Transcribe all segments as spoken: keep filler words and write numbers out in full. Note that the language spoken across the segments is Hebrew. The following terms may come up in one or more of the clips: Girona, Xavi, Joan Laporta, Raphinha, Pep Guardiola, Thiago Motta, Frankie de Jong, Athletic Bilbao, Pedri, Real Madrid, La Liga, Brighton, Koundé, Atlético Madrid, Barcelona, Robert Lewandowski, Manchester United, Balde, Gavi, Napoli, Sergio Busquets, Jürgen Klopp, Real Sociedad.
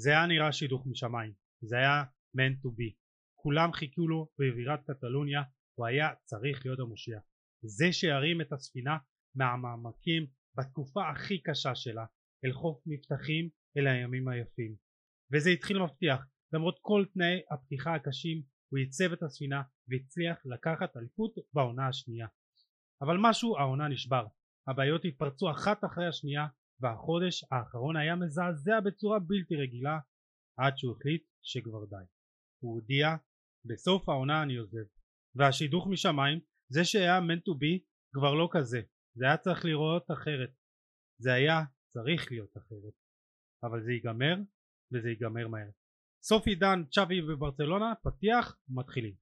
זה היה נראה שידוך משמיים, זה היה meant to be, כולם חיכו לו באווירת קטלוניה, הוא היה צריך להיות המושיע, זה שירים את הספינה מהמעמקים בתקופה הכי קשה שלה אל חוף מבטחים, אל הימים היפים. וזה התחיל מבטיח, למרות כל תנאי הפתיחה הקשים הוא ייצב את הספינה והצליח לקחת אליפות בעונה השנייה. אבל משהו העונה נשבר, הבעיות התפרצו אחת אחרי השנייה והחודש האחרון היה מזעזע בצורה בלתי רגילה, עד שהוא החליט שכבר די. הוא הודיע, בסוף העונה אני עוזב. והשידוך משמיים, זה שהיה meant to be כבר לא כזה, זה היה צריך לראות אחרת, זה היה צריך להיות אחרת, אבל זה ייגמר וזה ייגמר מהר. סוף עידן צ'אבי וברצלונה, פתיח ומתחילים.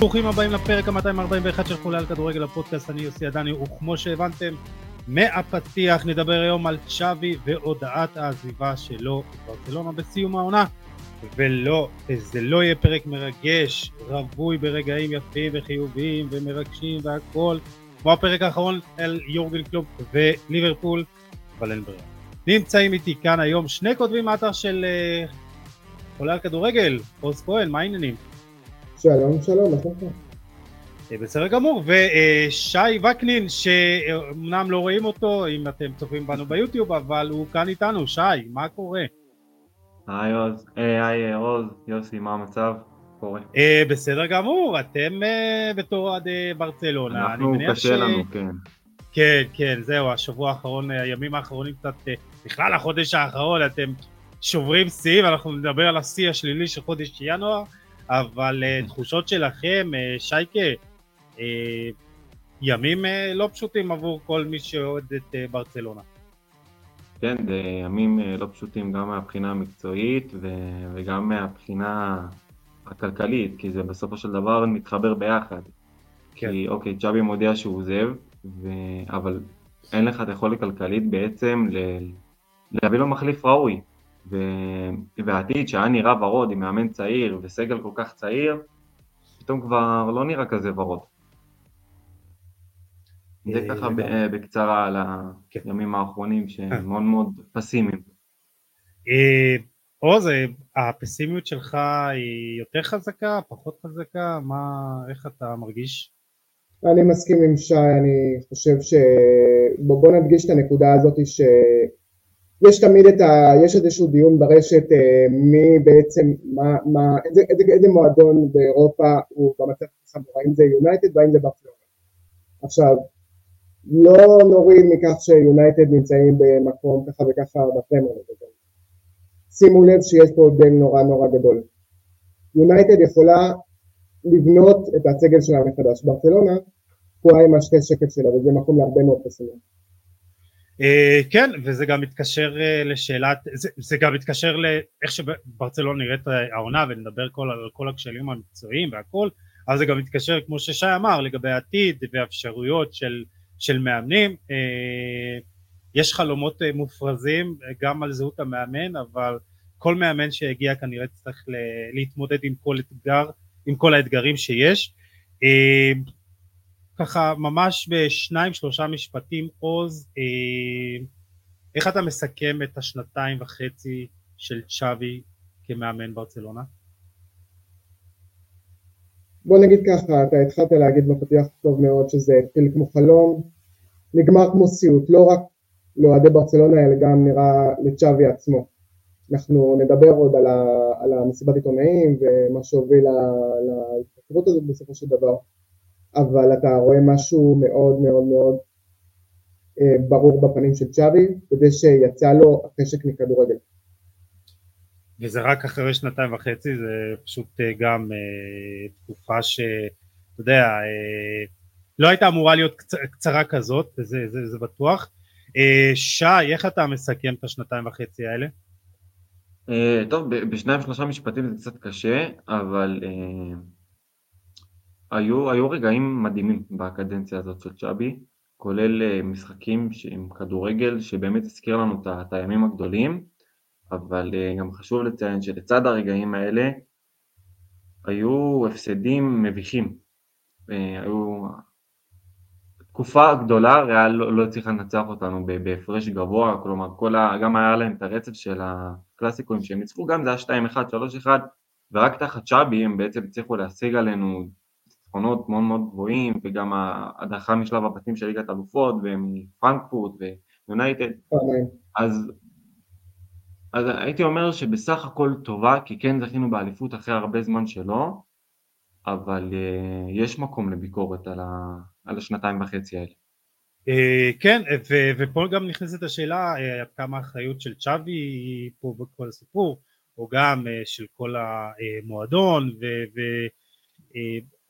ברוכים הבאים לפרק ה-מאתיים ארבעים ואחת של חולה על כדורגל הפודקאסט, אני יוסי עדני, וכמו שהבנתם מהפתיח נדבר היום על צ'אבי והודעת העזיבה שלו בברצלונה בסיום העונה, ולא, זה לא יהיה פרק מרגש, רבוי ברגעים יפים וחיוביים ומרגשים והכל, כמו הפרק האחרון על יורגן קלופ וליברפול, אבל אין ברירה. נמצאים איתי כאן היום שני כותבים מהאתר של uh, חולה על כדורגל, עוז כהן, מה העניינים? שלום, שלום, נכון כך. בסדר גמור, ושי וקנין שאומנם לא רואים אותו אם אתם צופים בנו ביוטיוב, אבל הוא כאן איתנו. שי, מה קורה? היי עוז, היי עוז, יוסי, מה המצב? קורה. בסדר גמור, אתם בתור עד ברצלונה. אנחנו קשה לנו, כן. כן, כן, זהו, השבוע האחרון, הימים האחרונים קצת, בכלל החודש האחרון, אתם שוברים שיא, ואנחנו נדבר על השיא השלילי של חודש ינואר, אבל תחושות שלכם, שייקה, ימים לא פשוטים עבור כל מי שאוהד את ברצלונה. כן, זה ימים לא פשוטים גם מהבחינה המקצועית וגם מהבחינה הכלכלית, כי זה בסופו של דבר מתחבר ביחד. כן. כי אוקיי, צ'אבי מודיע שהוא עוזב, ו... אבל אין לך את יכולת כלכלית בעצם ל... להביא לו מחליף ראוי. והעתיד שהיה נראה ורוד עם מאמן צעיר וסגל כל כך צעיר, פתאום כבר לא נראה כזה ורוד. זה ככה בקצרה על הימים האחרונים שהם מאוד מאוד פסימיים. עוז, הפסימיות שלך היא יותר חזקה, פחות חזקה, איך אתה מרגיש? אני מסכים עם שי, אני חושב ש... בוא נדגיש את הנקודה הזאת ש... יש תמיד את ה... יש איזשהו דיון ברשת מי בעצם, מה, מה, איזה, איזה, איזה מועדון באירופה הוא במצב חמור, האם זה יונייטד והאם זה ברצלונה. עכשיו, לא נוריד מכך שיונייטד נמצאים במקום ככה וככה בפרמייר ליג. שימו לב שיש פה הבדל נורא נורא גדול. יונייטד יכולה לבנות את הסגל שלה מחדש, ברצלונה תקועה עם השקט שקט שלה, וזה מקום להרבה מאוד פסימיות. כן, וזה גם מתקשר לשאלת, זה גם מתקשר לאיך שברצלונה נראית העונה, ונדבר על כל הכשלים המקצועיים והכל, אז זה גם מתקשר, כמו ששי אמר, לגבי העתיד והאפשרויות של מאמנים. יש חלומות מופרזים גם על זהות המאמן, אבל כל מאמן שהגיע כנראה צריך להתמודד עם כל אתגר, עם כל האתגרים שיש. ככה ממש בשניים שלושה משפטים, עוז, אה, איך אתה מסכם את השנתיים וחצי של צ'אבי כמאמן ברצלונה? בוא נגיד ככה, אתה התחלת להגיד בפתיח טוב מאוד שזה התחיל כמו חלום, נגמר כמו סיוט, לא רק לאוהדי ברצלונה אלא גם נראה לצ'אבי עצמו. אנחנו נדבר עוד על, ה, על המסיבת עיתונאים ומה שהוביל להתפטרות הזאת בסופו של דבר. אבל אתה רואה משהו מאוד מאוד מאוד אה, ברור בפנים של צ'אבי, כדי שיצא לו החשק מכדורגל. וזה רק אחרי שנתיים וחצי, זה פשוט אה, גם אה, תקופה ש... אתה יודע, אה, לא הייתה אמורה להיות קצ... קצרה כזאת, זה, זה, זה בטוח. אה, שי, איך אתה מסכם את השנתיים וחצי האלה? אה, טוב, ב- בשניים שלושה משפטים זה קצת קשה, אבל... אה... היו, היו רגעים מדהימים בקדנציה הזאת של צ'אבי, כולל משחקים עם כדורגל שבאמת הזכיר לנו את הימים הגדולים, אבל גם חשוב לציין שלצד הרגעים האלה, היו הפסדים מביכים. היו תקופה גדולה, ריאל לא הצליחה לנצח אותנו בהפרש גבוה, כלומר, גם היה להם את הרצף של הקלאסיקויים שהם ניצחו, גם זה היה שתיים אחד, שלוש אחד, ורק תחת צ'אבי הם בעצם הצליחו להשיג עלינו תכונות מאוד מאוד גבוהים, וגם ההדרכה משלב הבתים של ליגת אלופות, ומפרנקפורט ויונייטד. אז אז הייתי אומר שבסך הכל טובה, כי כן זכינו באליפות אחרי הרבה זמן שלא, אבל יש מקום לביקורת על השנתיים וחצי האלה. כן, ופה גם נכנסת השאלה, כמה האחריות של צ'אבי היא פה בכל הסיפור, או גם של כל המועדון,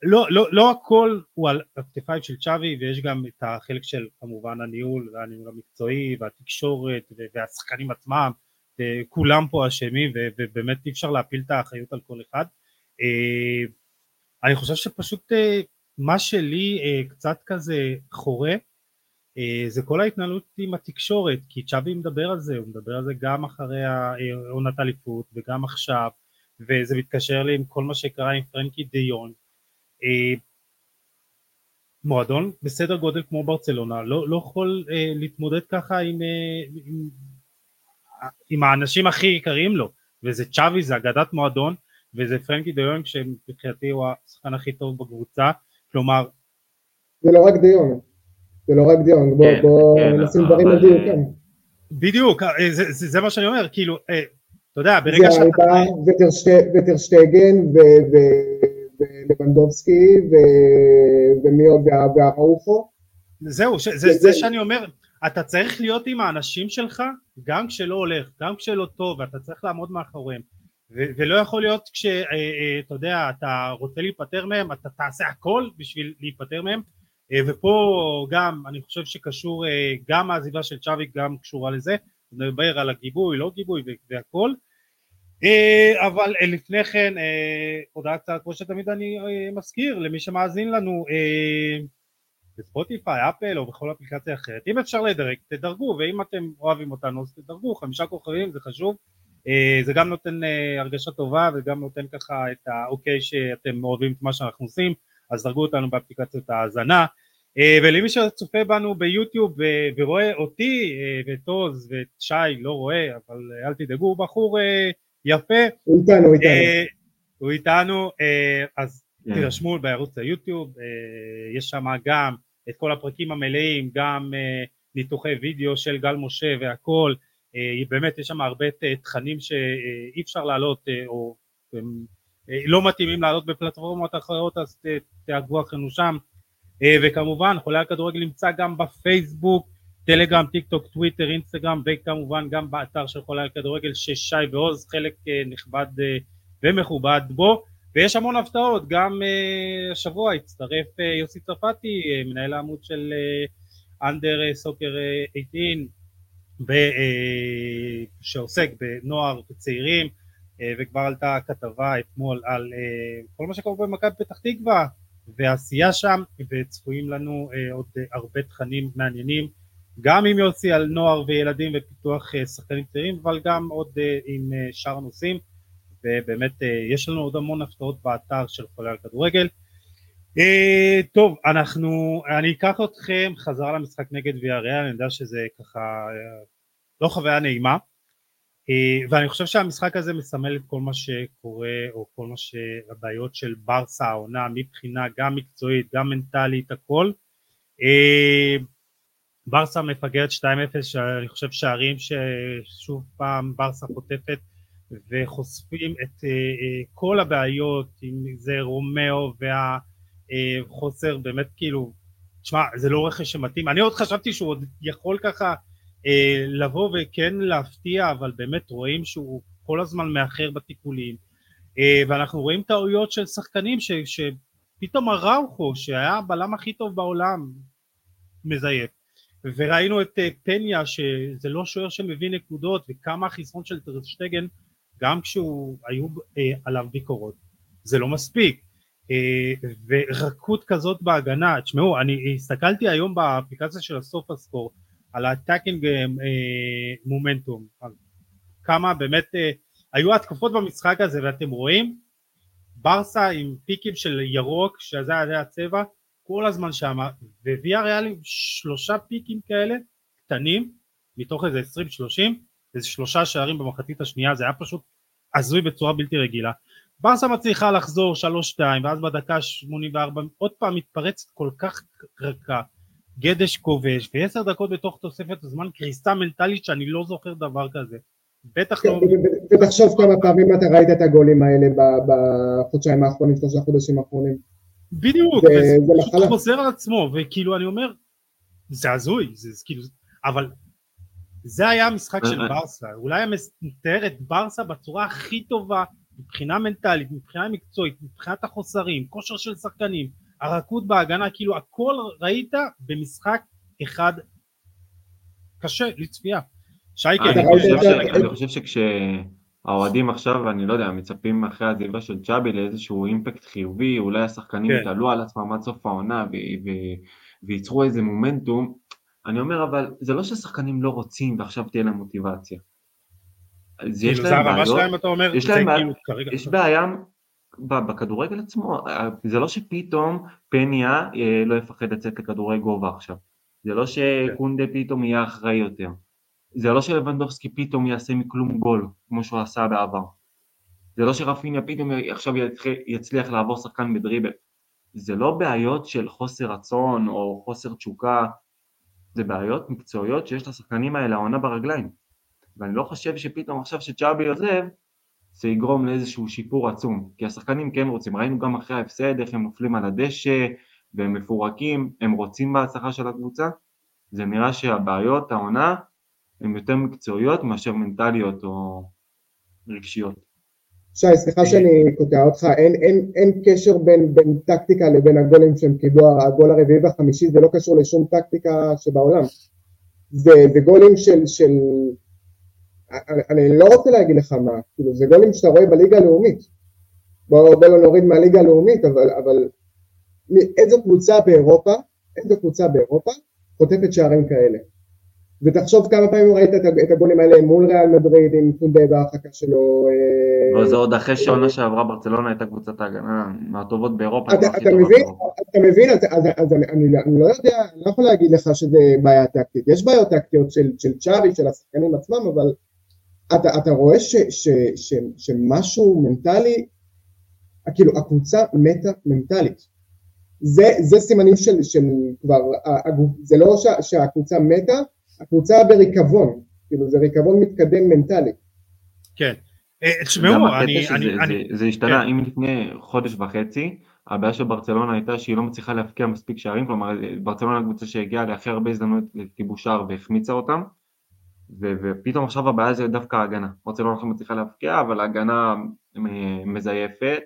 ולא הכל הוא על הכתפיים של צ'אבי, ויש גם את החלק של כמובן הניהול, והניהול המקצועי, והתקשורת, והשחקנים עצמם, כולם פה אשמים, ובאמת אי אפשר להפיל את האחריות על כל אחד. אני חושב שפשוט מה שלי קצת כזה חורה, זה כל ההתנהלות עם התקשורת, כי צ'אבי מדבר על זה, הוא מדבר על זה גם אחרי עונת האליפות, וגם עכשיו, וזה מתקשר לי עם כל מה שקרה עם פרנקי דה יונג. מועדון בסדר גודל כמו ברצלונה, לא יכול להתמודד ככה עם... עם האנשים הכי עיקריים לו, וזה צ'אבי, זה אגדת מועדון, וזה פרנקי דה יונג, שבחייתי הוא השחקן הכי טוב בקבוצה, כלומר... זה לא רק דה יונג, זה לא רק דה יונג, בואו נשים דברים על דה יונג. בדיוק, זה מה שאני אומר, כאילו, אתה יודע, ברגע שאתה... וטר שטגן, ולבנדובסקי, ומי עוד, והראוכו. זהו, זה שאני אומר... אתה צריך להיות עם האנשים שלך, גם כשלא הולך, גם כשלא טוב, ואתה צריך לעמוד מאחוריהם, ו- ולא יכול להיות כש, אה, אה, אתה יודע, אתה רוצה להיפטר מהם, אתה תעשה הכל בשביל להיפטר מהם, אה, ופה גם, אני חושב שקשור, אה, גם העזיבה של צ'אבי, גם קשורה לזה, נדבר על הגיבוי, לא גיבוי, והכל, אה, אבל אה, לפני כן, אה, הודעה קצת, כמו שתמיד אני אה, מזכיר, למי שמאזין לנו, אה, בספוטיפיי, אפל או בכל אפליקציה אחרת, אם אפשר לדרג, תדרגו, ואם אתם אוהבים אותנו, אז תדרגו, חמישה כוכבים, זה חשוב, זה גם נותן הרגשה טובה, וגם נותן ככה את האוקיי שאתם אוהבים את מה שאנחנו עושים, אז דרגו אותנו באפליקציות ההזנה, ולמי שצופה בנו ביוטיוב, ורואה אותי, וטוז, ושי, לא רואה, אבל אל תדאגו, הוא בחור יפה, הוא איתנו, הוא איתנו, הוא איתנו, אז תירשמו בערוץ היוטיוב, יש שם גם את כל הפרקים המלאים, גם ניתוחי וידאו של גל משה והכל, באמת יש שם הרבה תכנים שאי אפשר לעלות, או לא מתאימים לעלות בפלטפורמות אחרות, אז תעגבו אחרינו שם, וכמובן חולה הכדורגל נמצא גם בפייסבוק, טלגרם, טיק טוק, טוויטר, אינסטגרם, וכמובן גם באתר של חולה הכדורגל, ששי ועוז, חלק נכבד ומכובד בו, ויש המון הפתעות, גם השבוע הצטרף יוסי צרפתי, מנהל העמוד של אנדר סוקר שמונה עשרה, שעוסק בנוער וצעירים, וכבר עלתה כתבה אתמול על כל מה שקורה במכבי פתח תקווה, והעשייה שם, וצפויים לנו עוד הרבה תכנים מעניינים, גם עם יוסי על נוער וילדים ופיתוח שחקנים צעירים, אבל גם עוד עם שאר הנושאים, ובאמת יש לנו עוד המון הפתעות באתר של חולה על כדורגל. טוב, אנחנו, אני אקח אתכם חזרה למשחק נגד ויאריאל, אני יודע שזה ככה לא חוויה נעימה, ואני חושב שהמשחק הזה מסמל את כל מה שקורה, או כל מה שהבעיות של ברסה העונה, מבחינה גם מקצועית, גם מנטלית, הכל. ברסה מפגרת שתיים אפס, אני חושב שערים ששוב פעם ברסה חוטפת, וחושפים את כל הבעיות, אם זה רומאו והחוסר, באמת כאילו, תשמע, זה לא רכש שמתאים, אני עוד חשבתי שהוא עוד יכול ככה לבוא וכן להפתיע, אבל באמת רואים שהוא כל הזמן מאחר בתיקולים, ואנחנו רואים טעויות של שחקנים, ש, שפתאום הראוכו, שהיה הבלם הכי טוב בעולם, מזייף, וראינו את פניה, שזה לא שוער שמביא נקודות, וכמה החיסרון של טר שטגן, גם כשהוא היו אה, עליו ביקורות, זה לא מספיק, אה, ורקות כזאת בהגנה, תשמעו, אני הסתכלתי היום באפליקציה של הסופר סקור, על ה-attacking אה, momentum, כמה באמת היו התקופות במשחק הזה, ואתם רואים, ברסה עם פיקים של ירוק, שזה היה הצבע, כל הזמן שם, וויה ריאלים שלושה פיקים כאלה, קטנים, מתוך איזה עשרים שלושים, איזה שלושה שערים במחצית השנייה, זה היה פשוט עזוי בצורה בלתי רגילה. ברסה מצליחה לחזור שלוש שתיים, ואז בדקה שמונים וארבע, עוד פעם מתפרצת כל כך רכה, גדש כובש, ועשר דקות בתוך תוספת הזמן, קריסה מנטלית שאני לא זוכר דבר כזה. בטח לא... ותחשוב כמה פעמים אתה ראית את הגולים האלה בחודשיים האחרונים, שלושה חודשים האחרונים. בדיוק, זה פשוט חוזר על עצמו, וכאילו אני אומר, זה הזוי, אבל זה היה המשחק של ברסה, אולי מתאר את ברסה בצורה הכי טובה, מבחינה מנטלית, מבחינה מקצועית, מבחינת החוסרים, כושר של שחקנים, הרכות בהגנה, כאילו הכל ראית במשחק אחד קשה לצפייה. שייקה, אני חושב שכשהאוהדים עכשיו, אני לא יודע, מצפים אחרי העזיבה של צ'אבי לאיזשהו אימפקט חיובי, אולי השחקנים יתעלו על עצמם עד סוף העונה וייצרו איזה מומנטום, אני אומר, אבל זה לא ששחקנים לא רוצים ועכשיו תהיה להם מוטיבציה. יש להם בעיות, יש בעיה בכדורגל עצמו, זה לא שפתאום פניה לא יפחד לצאת לכדורי גובה עכשיו, זה לא שקונדה פתאום יהיה אחראי יותר, זה לא שלוונדובסקי פתאום יעשה מכלום גול, כמו שהוא עשה בעבר. זה לא שרפיניה פתאום עכשיו יצליח לעבור שחקן בדריבל. זה לא בעיות של חוסר רצון או חוסר תשוקה, זה בעיות מקצועיות שיש לשחקנים האלה העונה ברגליים. ואני לא חושב שפתאום עכשיו שצ'אבי יוזב, זה יגרום לאיזשהו שיפור עצום. כי השחקנים כן רוצים, ראינו גם אחרי ההפסד, איך הם נופלים על הדשא, והם מפורקים, הם רוצים בהצלחה של הקבוצה. זה נראה שהבעיות, העונה, הן יותר מקצועיות מאשר מנטליות או רגשיות. שי, סליחה שאני קוטע אותך, אין, אין, אין קשר בין, בין טקטיקה לבין הגולים שהם קיבלו, הגול הרביעי והחמישי, זה לא קשור לשום טקטיקה שבעולם. זה, זה גולים של, של... אני לא רוצה להגיד לך מה, כאילו, זה גולים שאתה רואה בליגה הלאומית. בואו בוא נוריד מהליגה הלאומית, אבל, אבל... איזו קבוצה באירופה, איזו קבוצה באירופה, חוטפת שערים כאלה. ותחשוב כמה פעמים ראית את הגולים האלה מול ריאל מדריד עם קונדה בהרחקה שלו. זה עוד אחרי שעונה שעברה ברצלונה הייתה קבוצת ההגנה מהטובות באירופה. אתה מבין? אתה מבין? אז אני לא יודע, אני לא יכול להגיד לך שזה בעיה טקטית. יש בעיות טקטיות של צ'אבי, של השחקנים עצמם, אבל אתה רואה שמשהו מנטלי, כאילו הקבוצה מתה מנטלית. זה סימנים של כבר, זה לא שהקבוצה מתה, הקבוצה בריקבון, כאילו זה ריקבון מתקדם מנטלי. כן, תשמעו, זה השתנה, אם לפני חודש וחצי, הבעיה של ברצלונה הייתה שהיא לא מצליחה להפקיע מספיק שערים, כלומר ברצלונה קבוצה שהגיעה לאחרי הרבה הזדמנות לכיבוש שער והחמיצה אותם, ופתאום עכשיו הבעיה זה דווקא ההגנה, ברצלונה לא מצליחה להפקיע, אבל ההגנה מזייפת,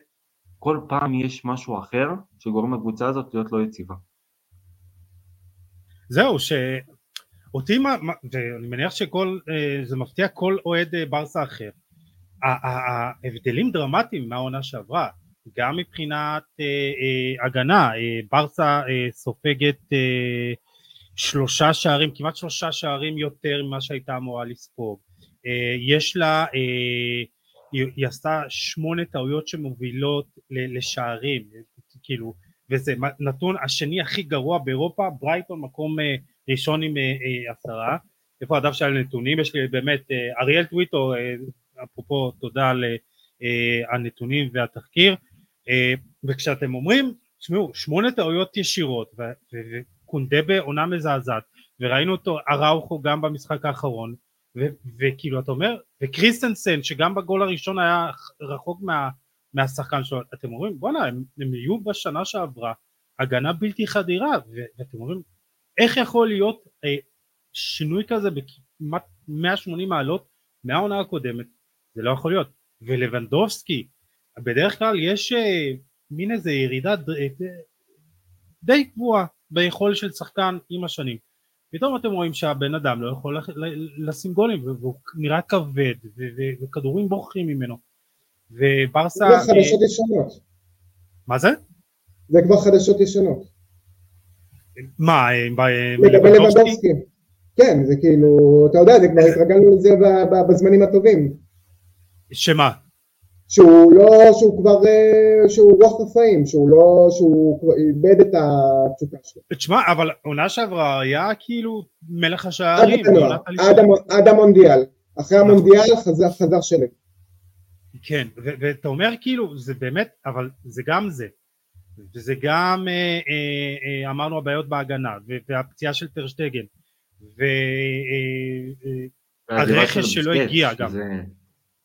כל פעם יש משהו אחר שגורם לקבוצה הזאת להיות לא יציבה. זהו, ש... אותי, ואני מניח שכל, זה מפתיע כל אוהד ברסה אחר, ההבדלים דרמטיים מהעונה שעברה, גם מבחינת הגנה, ברסה סופגת שלושה שערים, כמעט שלושה שערים יותר ממה שהייתה אמורה לספוג, יש לה, היא עשתה שמונה טעויות שמובילות לשערים, כאילו, וזה נתון השני הכי גרוע באירופה, ברייטון מקום ראשון עם עשרה, איפה הדף של הנתונים, יש לי באמת, אריאל טוויטו, אפרופו תודה על הנתונים והתחקיר, וכשאתם אומרים, תשמעו, שמונה טעויות ישירות, וקונדה בעונה מזעזעת, וראינו אותו אראוחו גם במשחק האחרון, וכאילו אתה אומר, וקריסטנסן, שגם בגול הראשון היה רחוק מהשחקן שלו, אתם אומרים, בוא'נה, הם יהיו בשנה שעברה, הגנה בלתי חדירה, ואתם אומרים, איך יכול להיות אה, שינוי כזה בכמעט מאה ושמונים מעלות מהעונה הקודמת? זה לא יכול להיות. ולוונדובסקי, בדרך כלל יש אה, מין איזה ירידה ד, אה, די קבועה ביכול של שחקן עם השנים. פתאום אתם רואים שהבן אדם לא יכול לשים גולים, והוא נראה כבד, ו, ו, וכדורים בורחים ממנו. וברסה... זה כבר חדשות אה, ישנות. מה זה? זה כבר חדשות ישנות. מה, לגבי לבנדובסקי? כן, זה כאילו, אתה יודע, זה כבר התרגלנו לזה בזמנים הטובים. שמה? שהוא לא, שהוא כבר, שהוא רוח תפעים, שהוא לא, שהוא כבר איבד את התשוקה שלו. תשמע, אבל עונה שעברה היה כאילו מלך השערים. עד המונדיאל, אחרי המונדיאל חזר שלג. כן, ואתה אומר כאילו, זה באמת, אבל זה גם זה. וזה גם, אמרנו, הבעיות בהגנה, והפציעה של טר שטגן. והרכש שלא הגיע גם.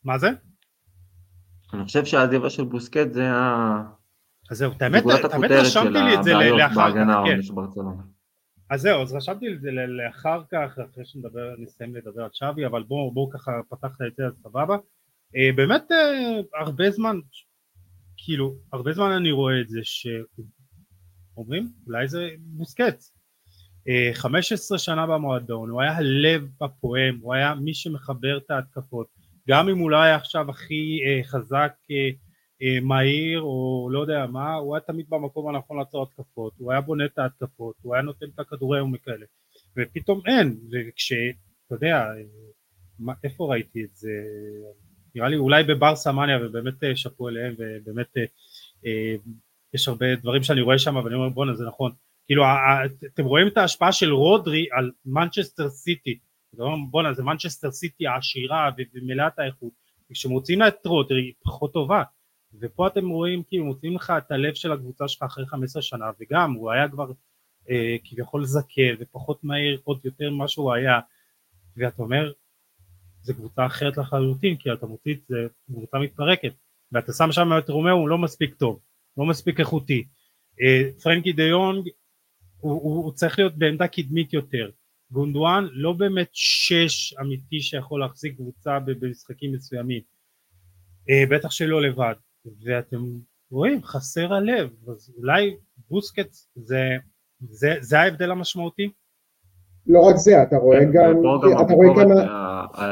מה זה? אני חושב שהעזיבה של בוסקט זה ה... אז זהו, תאמת רשמתי לי את זה לאחר כך. אז זהו, אז רשמתי לי את זה לאחר כך, אחרי שנסיים לדבר על צ'אבי, אבל בואו ככה פתחת את זה, אז סבבה. באמת הרבה זמן, כאילו, הרבה זמן אני רואה את זה שאומרים, אולי זה בוסקט. חמש עשרה שנה במועדון, הוא היה הלב הפועם, הוא היה מי שמחבר את ההתקפות, גם אם אולי עכשיו הכי חזק, מהיר, או לא יודע מה, הוא היה תמיד במקום הנכון לעצור התקפות, הוא היה בונה את ההתקפות, הוא היה נותן את הכדורי ומכאלה, ופתאום אין, וכש, אתה יודע, איפה ראיתי את זה, נראה לי אולי בברסלונה, ובאמת שפו אליהם, ובאמת יש הרבה דברים שאני רואה שם, ואני אומר בונה, זה נכון, כאילו, אתם רואים את ההשפעה של רודרי על מנצ'סטר סיטי, בונה, זה מנצ'סטר סיטי העשירה ומלאת האיכות, כשמוצאים לה את רודרי, היא פחות טובה, ופה אתם רואים, כאילו, מוצאים לך את הלב של הקבוצה שלך אחרי חמש עשרה שנה, וגם הוא היה כבר אה, כביכול זקה, ופחות מהיר, עוד יותר מה שהוא היה, ואתה אומר, זה קבוצה אחרת לחלוטין, כי אתה מוציא את זה, קבוצה מתפרקת, ואתה שם שם את רומאו, הוא לא מספיק טוב, לא מספיק איכותי, אה, פרנקי דה יונג, הוא, הוא, הוא צריך להיות בעמדה קדמית יותר, גונדואן לא באמת שש אמיתי שיכול להחזיק קבוצה במשחקים מסוימים, בטח שלא לבד, ואתם רואים, חסר הלב, אז אולי בוסקטס זה, זה, זה ההבדל המשמעותי? לא רק זה, אתה רואה גם... אתה רואה גם...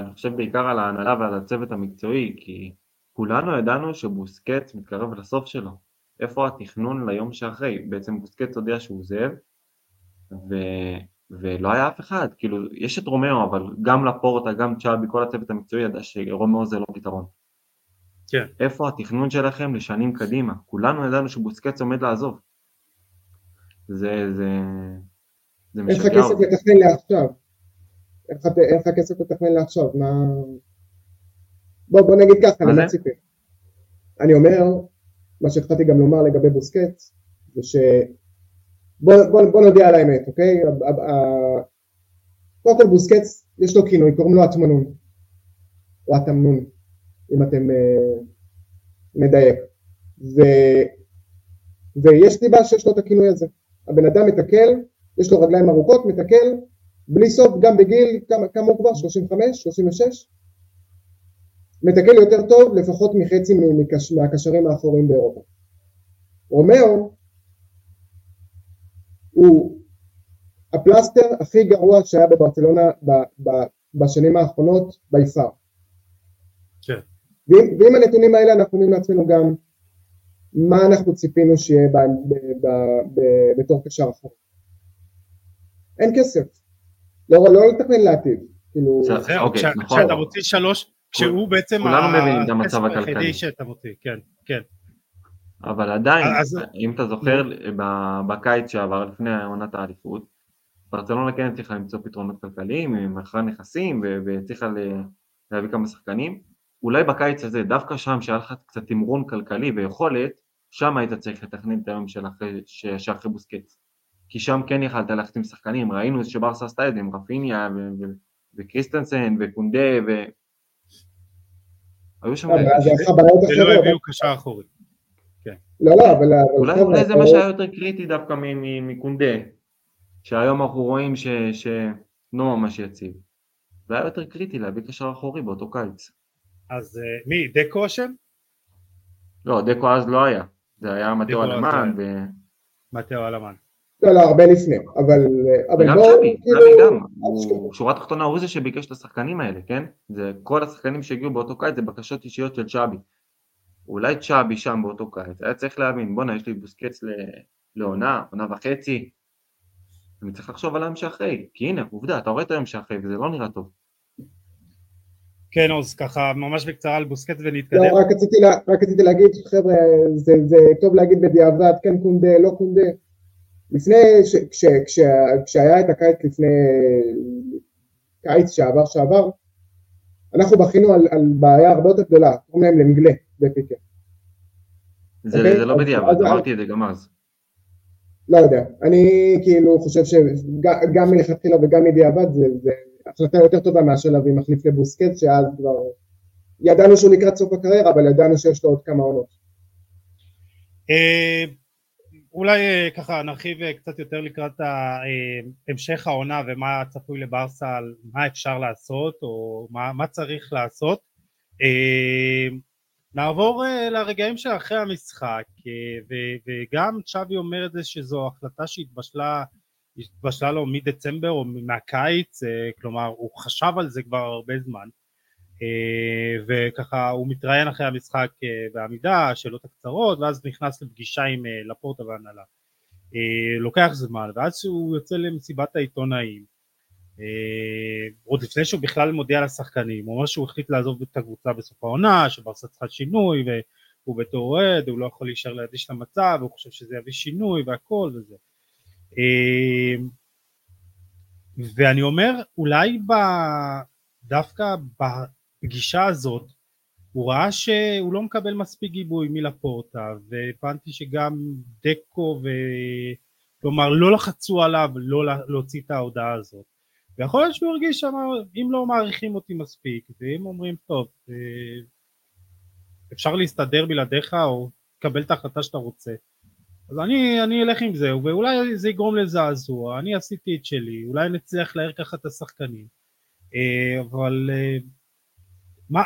אני חושב בעיקר על ההנהלה ועל הצוות המקצועי, כי כולנו ידענו שבוסקטס מתקרב לסוף שלו, איפה התכנון ליום שאחרי, בעצם בוסקטס הודיע שהוא זאב, ו... ולא היה אף אחד, כאילו, יש את רומאו, אבל גם לפורטה, גם צ'אבי, כל הצוות המקצועי ידע שרומאו זה לא פתרון. כן. איפה התכנון שלכם לשנים קדימה? כולנו ידענו שבוסקץ עומד לעזוב. זה, זה, זה משגע. איך הכסף לתכנן לעכשיו? איך הכסף לתכנן לעכשיו? מה... בוא, בוא נגיד ככה, אני לא ציפי. אני אומר, מה שהתחלתי גם לומר לגבי בוסקץ, זה ש... בוא, בוא, בוא נודיע על האמת, אוקיי? קודם כל בוסקץ, יש לו כינוי, קוראים לו התמנון, או התמנון, אם אתם אה, נדייק. ו, ויש סיבה שיש לו את הכינוי הזה. הבן אדם מתקל, יש לו רגליים ארוכות, מתקל, בלי סוף, גם בגיל, כמה, כמה הוא כבר? שלושים וחמש, שלושים ושש? מתקל יותר טוב, לפחות מחצי מקש, מהקשרים האחוריים באירופה. רומאו, הוא הפלסטר הכי גרוע שהיה בברצלונה ב- ב- בשנים האחרונות ביפר. כן. ועם, ועם הנתונים האלה אנחנו אומרים לעצמנו גם מה אנחנו ציפינו שיהיה ב- ב- ב- ב- בתור קשר אחר. אין כסף. לא, לא לתכנן לעתיד. כאילו... זה, אוקיי, כש- נכון. כשאתה מוציא שלוש, כשהוא בעצם... כולנו מבינים את המצב הכלכלי. שאתה מוציא, כן, כן. אבל עדיין, אז... אם אתה זוכר, בקיץ שעבר לפני עונת האליפות, ברצלונה כן צריכה למצוא פתרונות כלכליים, עם מכירת נכסים, וצריכה להביא כמה שחקנים. אולי בקיץ הזה, דווקא שם שהיה לך קצת תמרון כלכלי ויכולת, שם היית צריך לתכנן את היום של אחרי, שאחרי בוסקץ. כי שם כן יכלת להחתים שחקנים, ראינו שברסה עשתה את זה עם רפיניה, ו- ו- וקריסטנסן, וקונדה, ו... היו שם... ולא הביאו קשר אחורי. לא, לא, אבל... אולי זה מה שהיה יותר קריטי דווקא מקונדה, שהיום אנחנו רואים שלא ממש יציב. זה היה יותר קריטי להביא קשר אחורי באותו קיץ. אז מי, דקו השם? לא, דקו אז לא היה. זה היה מתאו אלמן ו... מתאו אלמן. לא, לא, הרבה לפני, אבל... וגם צ'אבי, צ'אבי גם. שורה תחתונה הוא זה שביקש את השחקנים האלה, כן? כל השחקנים שהגיעו באותו קיץ זה בקשות אישיות של צ'אבי. אולי צ'אבי שם באותו קיץ, היה צריך להבין, בונה, יש לי בוסקץ לעונה, עונה וחצי, אני צריך לחשוב על היום שאחרי, כי הנה, עובדה, אתה רואה את היום שאחרי, וזה לא נראה טוב. כן, אז ככה, ממש בקצרה על בוסקט ולהתקדם. לא, רק רציתי, לה, רק רציתי להגיד, חבר'ה, זה, זה טוב להגיד בדיעבד, כן קונדה, לא קונדה. לפני, ש, כש, כש, כשהיה את הקיץ לפני, קיץ שעבר שעבר, אנחנו בכינו על, על בעיה הרבה יותר גדולה, קוראים להם למגלה, בפיקה. זה, okay? זה לא בדיעבד, אמרתי את זה גם אז. לא יודע, אני כאילו חושב שגם מלכתחילה וגם מדיעבד זה, זה החלטה יותר טובה מהשלב עם מחליף לבוסקט, שאז כבר ידענו שהוא לקראת סוף הקריירה, אבל ידענו שיש לו עוד כמה עונות. אולי ככה נרחיב קצת יותר לקראת המשך העונה ומה צפוי לברסה, מה אפשר לעשות או מה צריך לעשות. נעבור לרגעים שאחרי המשחק, וגם צ'אבי אומר את זה שזו החלטה שהתבשלה התבשלה לו מדצמבר או מהקיץ, כלומר הוא חשב על זה כבר הרבה זמן, וככה הוא מתראיין אחרי המשחק בעמידה, שאלות הקצרות, ואז נכנס לפגישה עם לפורטה והנהלה, לוקח זמן, ואז הוא יוצא למסיבת העיתונאים, עוד לפני שהוא בכלל מודיע לשחקנים, הוא אומר שהוא החליט לעזוב את הקבוצה בסוף העונה, שברסה צריכה שינוי, והוא בתור אוהד, הוא לא יכול להישאר להדיש למצב, הוא חושב שזה יביא שינוי והכל וזה. ואני אומר, אולי דווקא בפגישה הזאת, הוא ראה שהוא לא מקבל מספיק גיבוי מלפורטה, ופנתי שגם דקו, כלומר לא לחצו עליו, לא להוציא את ההודעה הזאת. ויכול להיות שהוא הרגיש שאם לא מעריכים אותי מספיק, ואם אומרים טוב, אפשר להסתדר בלעדיך או תקבל את ההחלטה שאתה רוצה, אז אני, אני אלך עם זה, ואולי זה יגרום לזעזוע, אני עשיתי את שלי, אולי נצליח להעיר ככה את השחקנים, אבל מה,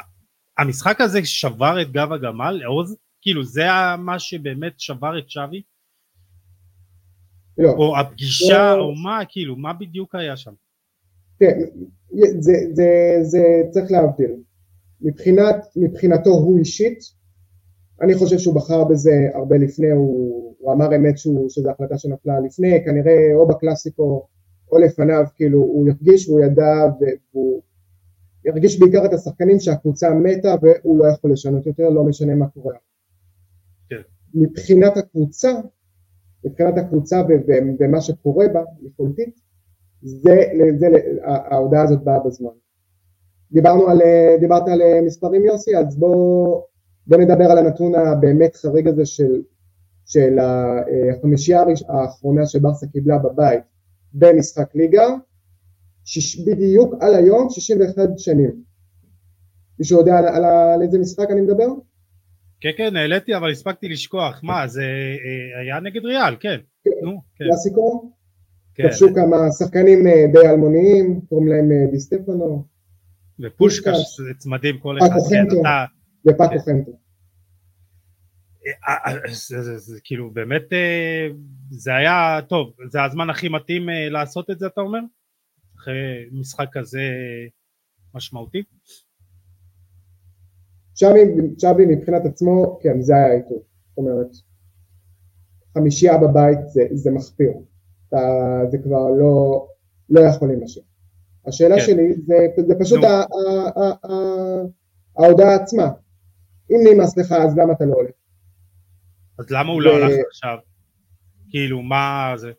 המשחק הזה שבר את גב הגמל, עוז, כאילו זה מה שבאמת שבר את צ'אבי? לא. או הפגישה, או מה, כאילו, מה בדיוק היה שם? כן, זה, זה, זה צריך להבדיל, מבחינת, מבחינתו הוא אישית, אני חושב שהוא בחר בזה הרבה לפני, הוא, הוא אמר אמת שהוא, שזו החלטה שנפלה לפני, כנראה או בקלאסיקו או לפניו, כאילו הוא ירגיש והוא ידע, והוא ירגיש בעיקר את השחקנים שהקבוצה מתה והוא לא יכול לשנות יותר, לא משנה מה קורה. כן. מבחינת הקבוצה, מבחינת הקבוצה ומה שקורה בה, לפולטית, זה, זה, ההודעה הזאת באה בזמן. דיברנו על, דיברת על מספרים יוסי, אז בוא, בוא נדבר על הנתון הבאמת חריג הזה של, של החמישייה האחרונה שברסה קיבלה בבית, במשחק ליגה, שיש, בדיוק על היום, שישים ואחת שנים. מישהו יודע על, על, על איזה משחק אני מדבר? כן, כן, העליתי, אבל הספקתי לשכוח. מה, זה היה נגד ריאל, כן. קלאסיקו? תפשו כמה שחקנים די אלמוניים, קוראים להם די סטפנו. ופושקה, צמדים כל אחד. ופאקו חנטו. זה כאילו באמת, זה היה טוב, זה הזמן הכי מתאים לעשות את זה, אתה אומר? אחרי משחק כזה משמעותי? צ'אבי מבחינת עצמו, כן, זה היה איתו. זאת אומרת, חמישייה בבית זה מחפיר. זה כבר לא יכול להימשך. השאלה שלי זה פשוט ההודעה עצמה. אם נמאס לך, אז למה אתה לא הולך? אז למה הוא לא הולך עכשיו? כאילו, מה זה?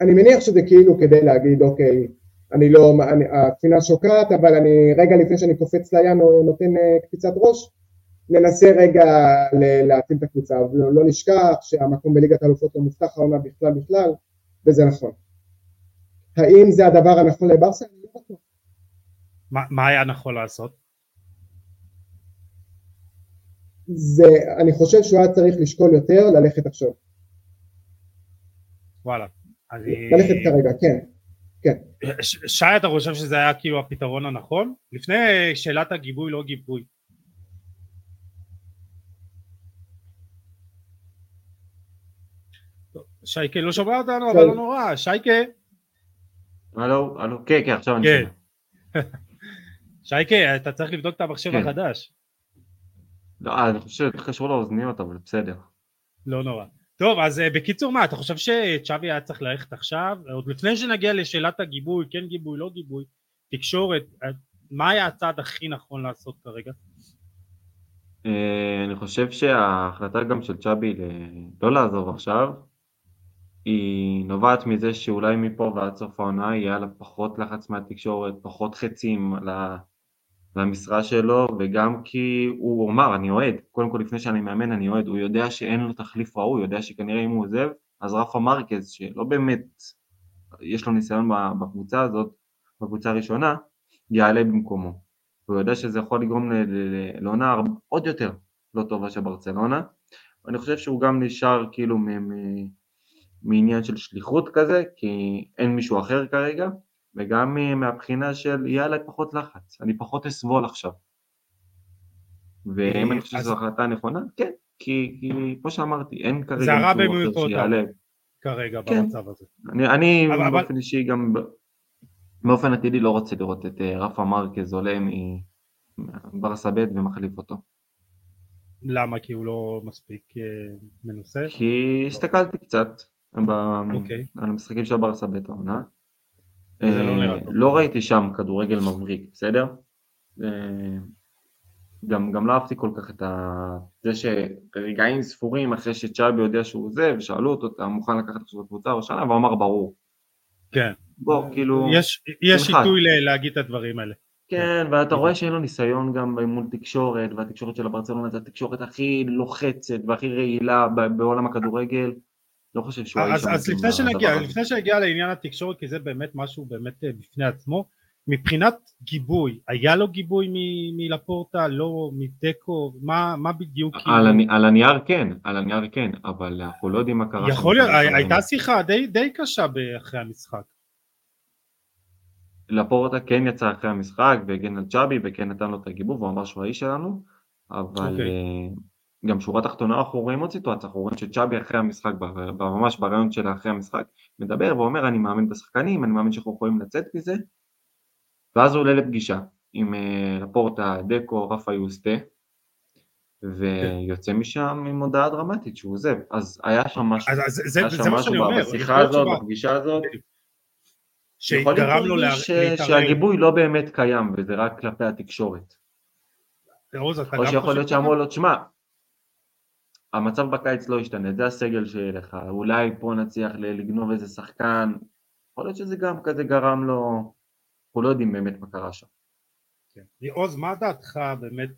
אני מניח שזה כאילו כדי להגיד, אוקיי, אני לא, התפינה שוקעת, אבל אני רגע לפני שאני קופץ לים או נותן קפיצת ראש, ננסה רגע להתאים את הקבוצה, אבל לא נשכח שהמקום בליגת האלופות לא מובטח העונה בכלל בכלל, וזה נכון. האם זה הדבר הנכון לברסה? אני לא בטוח. מה היה נכון לעשות? זה, אני חושב שהוא היה צריך לשקול יותר, ללכת עכשיו. וואלה. ללכת כרגע, כן. שי, אתה חושב שזה היה כאילו הפתרון הנכון? לפני שאלת הגיבוי, לא גיבוי. שייקה, לא שומע אותנו, אבל לא נורא. שייקה. הלו, הלו, כן, כן, עכשיו אני שומע. שייקה, אתה צריך לבדוק את המחשב החדש. לא, אני חושב שזה קשור לאוזניות, אבל בסדר. לא נורא. טוב, אז בקיצור מה, אתה חושב שצ'אבי היה צריך ללכת עכשיו? עוד לפני שנגיע לשאלת הגיבוי, כן גיבוי, לא גיבוי, תקשורת, מה היה הצעד הכי נכון לעשות כרגע? אני חושב שההחלטה גם של צ'אבי לא לעזוב עכשיו, היא נובעת מזה שאולי מפה ועד סוף העונה יהיה לה פחות לחץ מהתקשורת, פחות חצים למשרה שלו, וגם כי הוא אומר, אני אוהד, קודם כל לפני שאני מאמן אני אוהד, הוא יודע שאין לו תחליף ראוי, הוא יודע שכנראה אם הוא עוזב, אז רפה מרקז, שלא באמת יש לו ניסיון בקבוצה הזאת, בקבוצה הראשונה, יעלה במקומו. הוא יודע שזה יכול לגרום לעונה ל- ל- עוד יותר לא טובה של ברצלונה, ואני חושב שהוא גם נשאר כאילו מ- מ- מעניין של שליחות כזה, כי אין מישהו אחר כרגע, וגם מהבחינה של יהיה עליי פחות לחץ, אני פחות אסבול עכשיו. ואם אני חושב שזו החלטה נכונה, כן, כי, כי פה שאמרתי, אין כרגע... זה הרע במיוחד כרגע במצב הזה. אני, אני אבל, באופן אבל... אישי גם... באופן עתידי לא רוצה לראות את רפה מרקז עולה מברסה ב' ומחליף אותו. למה? כי הוא לא מספיק מנוסה? כי הסתכלתי קצת על המשחקים של ברסה ב' העונה. לא ראיתי שם כדורגל מבריק, בסדר? גם לא אהבתי כל כך את זה שרגעים ספורים אחרי שצ'אבי יודע שהוא זה, ושאלו אותו, אתה מוכן לקחת עכשיו בקבוצה הראשונה, והוא אמר ברור. כן. בוא, כאילו... יש, יש עיתוי להגיד את הדברים האלה. כן, ואתה רואה שאין לו ניסיון גם מול תקשורת, והתקשורת של הברצלונה, זה התקשורת הכי לוחצת והכי רעילה בעולם הכדורגל. לא חושב שהוא... אז, אז לפני שנגיע, לפני שנגיע לעניין התקשורת, כי זה באמת משהו באמת בפני עצמו, מבחינת גיבוי, היה לו גיבוי מ- מלפורטה, לא מדקו, מה, מה בדיוק? על, כאילו? על הנייר כן, על הנייר כן, אבל אנחנו לא יודעים מה קרה. יכול להיות, הייתה שיחה די, די קשה אחרי המשחק. לפורטה כן יצא אחרי המשחק, והגן על צ'אבי, וכן נתן לו את הגיבוב, הוא אמר שהוא האיש שלנו, אבל okay. גם שורה תחתונה, אנחנו רואים עוד סיטואציה, אנחנו רואים שצ'אבי אחרי המשחק, ממש ברעיון שלה אחרי המשחק, מדבר ואומר, אני מאמין בשחקנים, אני מאמין שאנחנו יכולים לצאת מזה, ואז הוא עולה לפגישה, עם לפורטה, דקו, רפה יוסטה, ויוצא משם עם הודעה דרמטית שהוא עוזב, אז היה שם משהו, אז, אז, זה, היה שם זה משהו אומר, בשיחה הזאת, שבא. בפגישה הזאת, שיגרם לו להתערב. שהגיבוי לא באמת קיים, וזה רק כלפי התקשורת. או שיכול להיות שאמרו לו, תשמע, המצב בקיץ לא ישתנה, זה הסגל שיהיה לך, אולי פה נצליח לגנוב איזה שחקן, יכול להיות שזה גם כזה גרם לו, אנחנו לא יודעים באמת מה קרה שם. עוז, מה דעתך באמת,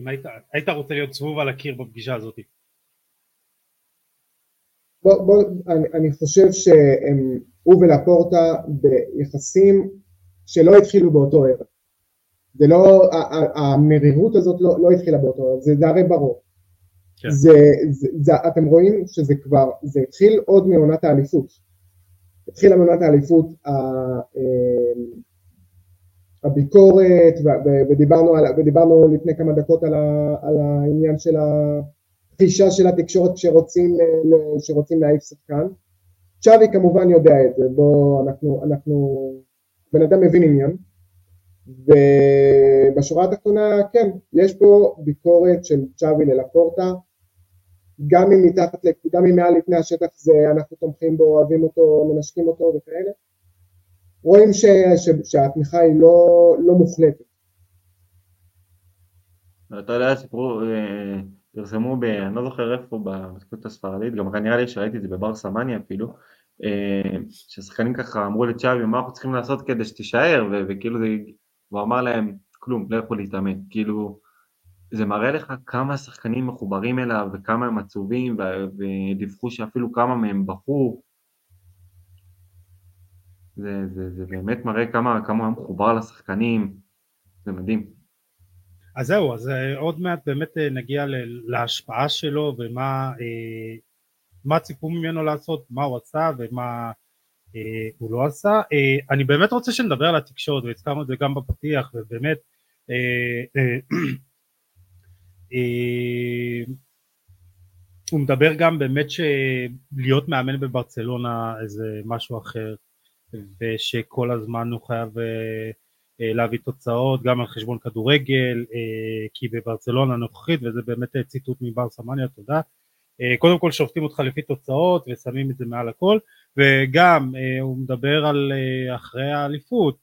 אם היית רוצה להיות צבוב על הקיר בפגישה הזאת? בוא, בוא, אני, אני חושב שהם, הוא ולפורטה ביחסים שלא התחילו באותו ערב. זה לא, המרירות הזאת לא, לא התחילה באותו ערב, זה, זה הרי ברור. כן. זה, זה, זה, אתם רואים שזה כבר, זה התחיל עוד מעונת האליפות. התחילה מעונת האליפות ה, הביקורת, ודיברנו, על, ודיברנו לפני כמה דקות על, ה, על העניין של ה... חישה של התקשורת שרוצים, שרוצים להעיף שחקן. צ'אבי כמובן יודע את זה, בו אנחנו, אנחנו, בן אדם מבין עניין, ובשורה התחתונה, כן, יש פה ביקורת של צ'אבי ללפורטה, גם אם מתחת, גם אם מעל לפני השטח זה, אנחנו תומכים בו, אוהבים אותו, מנשקים אותו וכאלה. רואים ש, ש, שהתמיכה היא לא, לא מוחלטת. אתה יודע, סיפרו, פרסמו, ב... אני לא זוכר איפה במתקות הספרדית, גם נראה לי שראיתי את זה בבר סמניה אפילו, שהשחקנים ככה אמרו לצ'אבי, מה אנחנו צריכים לעשות כדי שתישאר, ו... וכאילו זה, הוא אמר להם, כלום, לא יכול להתאמן, כאילו, זה מראה לך כמה השחקנים מחוברים אליו, וכמה הם עצובים, ו... ודיווחו שאפילו כמה מהם בחור, זה, זה, זה באמת מראה כמה, כמה הם מחובר לשחקנים, זה מדהים. אז זהו, אז עוד מעט באמת נגיע להשפעה שלו ומה מה ציפו ממנו לעשות, מה הוא עשה ומה הוא לא עשה. אני באמת רוצה שנדבר על התקשורת, והזכרנו את זה גם בפתיח, ובאמת הוא מדבר גם באמת שלהיות מאמן בברצלונה זה משהו אחר, ושכל הזמן הוא חייב... להביא תוצאות, גם על חשבון כדורגל, כי בברצלונה הנוכחית, וזה באמת ציטוט מברסה מניה, תודה, קודם כל שופטים אותך לפי תוצאות ושמים את זה מעל הכל, וגם הוא מדבר על אחרי האליפות,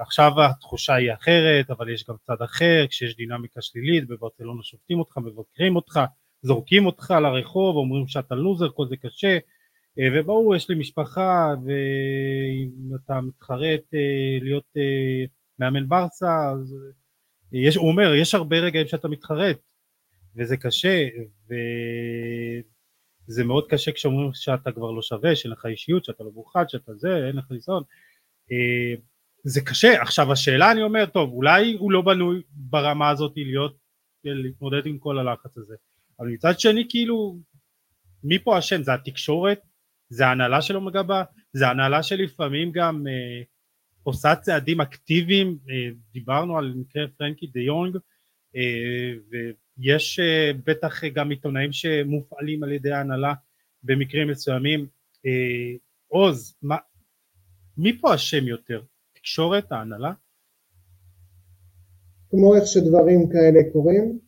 עכשיו התחושה היא אחרת, אבל יש גם צד אחר, כשיש דינמיקה שלילית, בברצלונה שופטים אותך, מבקרים אותך, זורקים אותך לרחוב, אומרים שאתה לוזר, כל זה קשה, וברור, יש לי משפחה, ואם אתה מתחרט להיות מאמן ברסה, אז יש, הוא אומר, יש הרבה רגעים שאתה מתחרט, וזה קשה, וזה מאוד קשה כשאומרים שאתה כבר לא שווה, שאין לך אישיות, שאתה לא ברוכת, שאתה זה, אין לך ניסיון, זה קשה. עכשיו השאלה, אני אומר, טוב, אולי הוא לא בנוי ברמה הזאת להיות, להתמודד עם כל הלחץ הזה, אבל מצד שני, כאילו, מי פה השם? זה התקשורת, זה ההנהלה שלו מגבה, זה ההנהלה שלפעמים גם אה, עושה צעדים אקטיביים, אה, דיברנו על מקרה פרנקי דה יונג, אה, ויש אה, בטח גם עיתונאים שמופעלים על ידי ההנהלה במקרים מסוימים. אה, עוז, מה, מי פה השם יותר? תקשורת, ההנהלה? כמו איך שדברים כאלה קורים,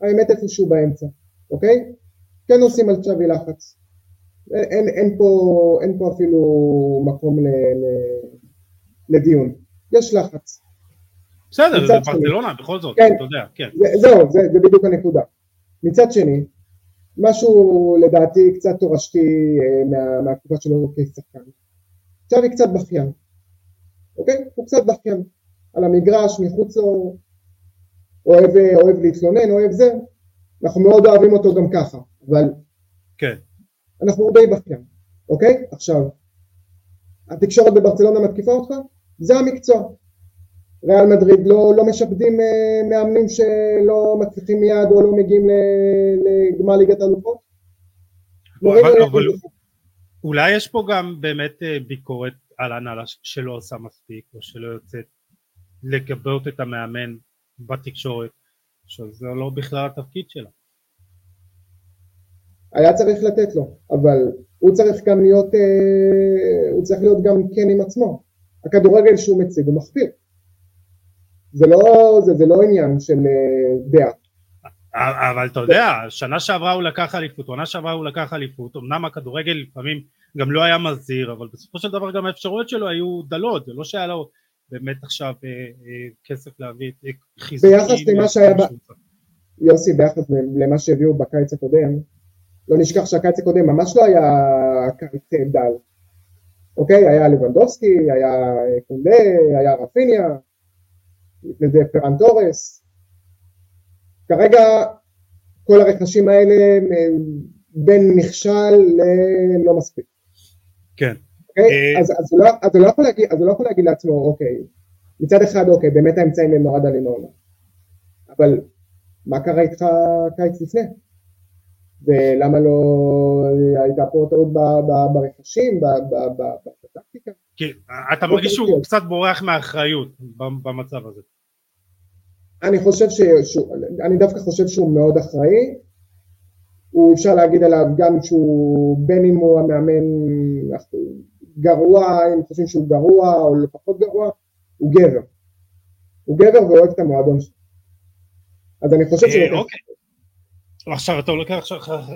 האמת איפשהו באמצע, אוקיי? כן עושים על צ'אבי לחץ, אין, אין, פה, אין פה אפילו מקום ל, ל, לדיון, יש לחץ. בסדר, זה ברצלונה בכל זאת, כן, אתה יודע, כן. זה, זהו, זה, זה בדיוק הנקודה. מצד שני, משהו לדעתי קצת תורשתי מה, מהקופה שלו כשחקן. צ'אבי קצת בכיין, אוקיי? הוא קצת בכיין, על המגרש, מחוץ לו, אוהב, אוהב להתלונן, אוהב זה. אנחנו מאוד אוהבים אותו גם ככה, אבל כן. אנחנו די בכיין, אוקיי? עכשיו, התקשורת בברצלונה מתקיפה אותך? זה המקצוע. ריאל מדריד לא, לא משפדים אה, מאמנים שלא מצליחים מיד או לא מגיעים לגמר ליגת האלופות? אולי יש פה גם באמת ביקורת על ההנהלה שלא עושה מספיק או שלא יוצאת לגבות את המאמן בתקשורת, שזה לא בכלל התפקיד שלה. היה צריך לתת לו, אבל הוא צריך גם להיות, הוא צריך להיות גם כן עם עצמו. הכדורגל שהוא מציג הוא מחפיר. זה לא, זה, זה לא עניין של דעה. אבל אתה יודע, שנה שעברה הוא לקח אליפות, עונה שעברה הוא לקח אליפות, אמנם הכדורגל לפעמים גם לא היה מזהיר, אבל בסופו של דבר גם האפשרויות שלו היו דלות, זה לא שהיה לו באמת עכשיו אה, אה, כסף להביא את חיזוקים. ביחס למה שהיה, ב... יוסי, ביחס למה שהביאו בקיץ הקודם, לא נשכח שהקיץ הקודם ממש לא היה קיץ דל, אוקיי? היה לבנדובסקי, היה קונדה, היה רפיניה, וזה פרן טורס. כרגע כל הרכשים האלה בין נכשל ללא מספיק. כן. אוקיי? אז, אז, לא, אז, לא יכול להגיד, אז לא יכול להגיד לעצמו, אוקיי, מצד אחד, אוקיי, באמת האמצעים הם נורא דלים נורא. אבל מה קרה איתך קיץ לפני? ולמה לא הייתה פה טעות ברכשים, בטקטיקה? כן, אתה מרגיש שהוא קצת בורח מהאחריות במצב הזה. אני חושב שהוא, אני דווקא חושב שהוא מאוד אחראי, הוא אפשר להגיד עליו גם שהוא בין אם הוא המאמן גרוע, אם חושבים שהוא גרוע או לפחות גרוע, הוא גבר. הוא גבר ואוהב את המועדון שלו. אז אני חושב שהוא... אוקיי. עכשיו אתה לוקח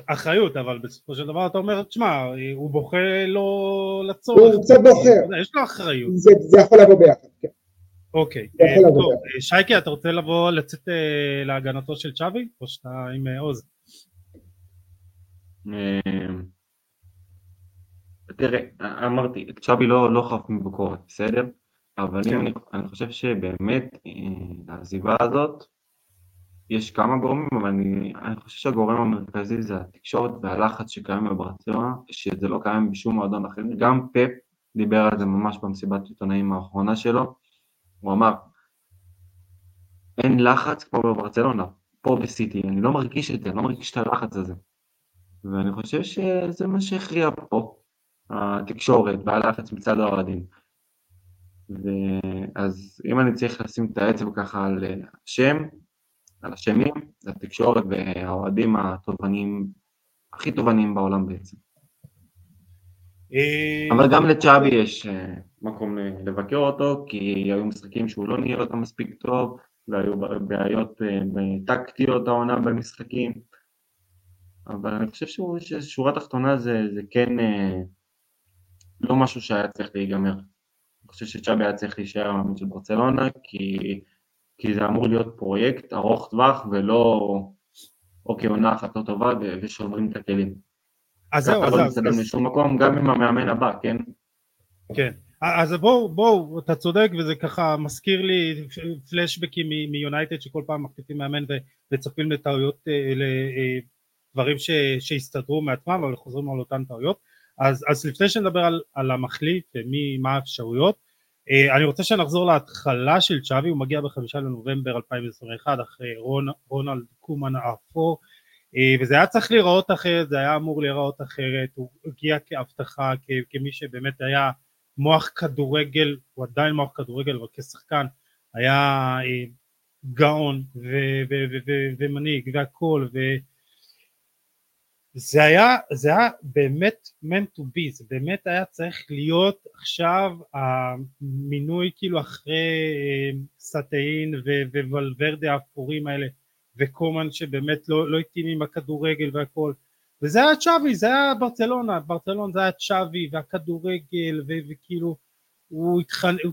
אחריות, אבל בסופו של דבר אתה אומר, תשמע, הוא בוכה לא לצורך. הוא קצת בוכה. יש לו אחריות. זה, זה יכול לבוא ביחד, כן. אוקיי. זה יכול לבוא טוב, ביחד. שייקי, אתה רוצה לבוא לצאת להגנתו של צ'אבי? או שאתה עם עוז? תראה, אמרתי, צ'אבי לא חף מביקורת, בסדר? אבל אני חושב שבאמת, העזיבה הזאת, יש כמה גורמים, אבל אני, אני חושב שהגורם המרכזי זה התקשורת והלחץ שקיים בברצלונה, שזה לא קיים בשום מועדון אחר. גם פפ דיבר על זה ממש במסיבת עיתונאים האחרונה שלו, הוא אמר, אין לחץ כמו בברצלונה, פה בסיטי, אני לא מרגיש את זה, אני לא מרגיש את הלחץ הזה. ואני חושב שזה מה שהכריע פה, התקשורת והלחץ מצד האוהדים. אז אם אני צריך לשים את העצב ככה על השם, על השמים, זה התקשורת והאוהדים התובנים, הכי תובנים בעולם בעצם. אבל גם לצ'אבי יש מקום לבקר אותו, כי היו משחקים שהוא לא נהיה אותם מספיק טוב, והיו בעיות טקטיות העונה במשחקים, אבל אני חושב ששורה תחתונה זה, זה כן לא משהו שהיה צריך להיגמר. אני חושב שצ'אבי היה צריך להישאר מאמן של ברצלונה, כי, כי זה אמור להיות פרויקט ארוך טווח, ולא אוקיי, עונה אחת לא טובה, ושוברים את הכלים. אז זהו, אז זהו. זה גם לשום מקום, גם עם המאמן הבא, כן? כן. אז בואו, בואו, אתה צודק, וזה ככה מזכיר לי פלשבקים מיונייטד, שכל פעם מחליטים מאמן וצפים לטעויות, לדברים שהסתדרו מעצמם, אבל חוזרים על אותן טעויות. אז, אז לפני שנדבר על, על המחליף, ומי, מה האפשרויות, אני רוצה שנחזור להתחלה של צ'אבי, הוא מגיע בחמישה לנובמבר אלפיים עשרים ואחת, אחרי רונלד קומן האפור, וזה היה צריך להיראות אחרת, זה היה אמור להיראות אחרת, הוא הגיע כהבטחה, כמי שבאמת היה מוח כדורגל, הוא עדיין מוח כדורגל, אבל כשחקן, היה גאון, ומנהיג, והכל, וזה היה, זה היה באמת meant to be, זה באמת היה צריך להיות עכשיו, המינוי כאילו אחרי סטאין, ווולברדה האפורים האלה, וקומן שבאמת לא, לא התאים עם הכדורגל והכל, וזה היה צ'אבי, זה היה ברצלונה, ברצלונה זה היה צ'אבי והכדורגל, ו- וכאילו הוא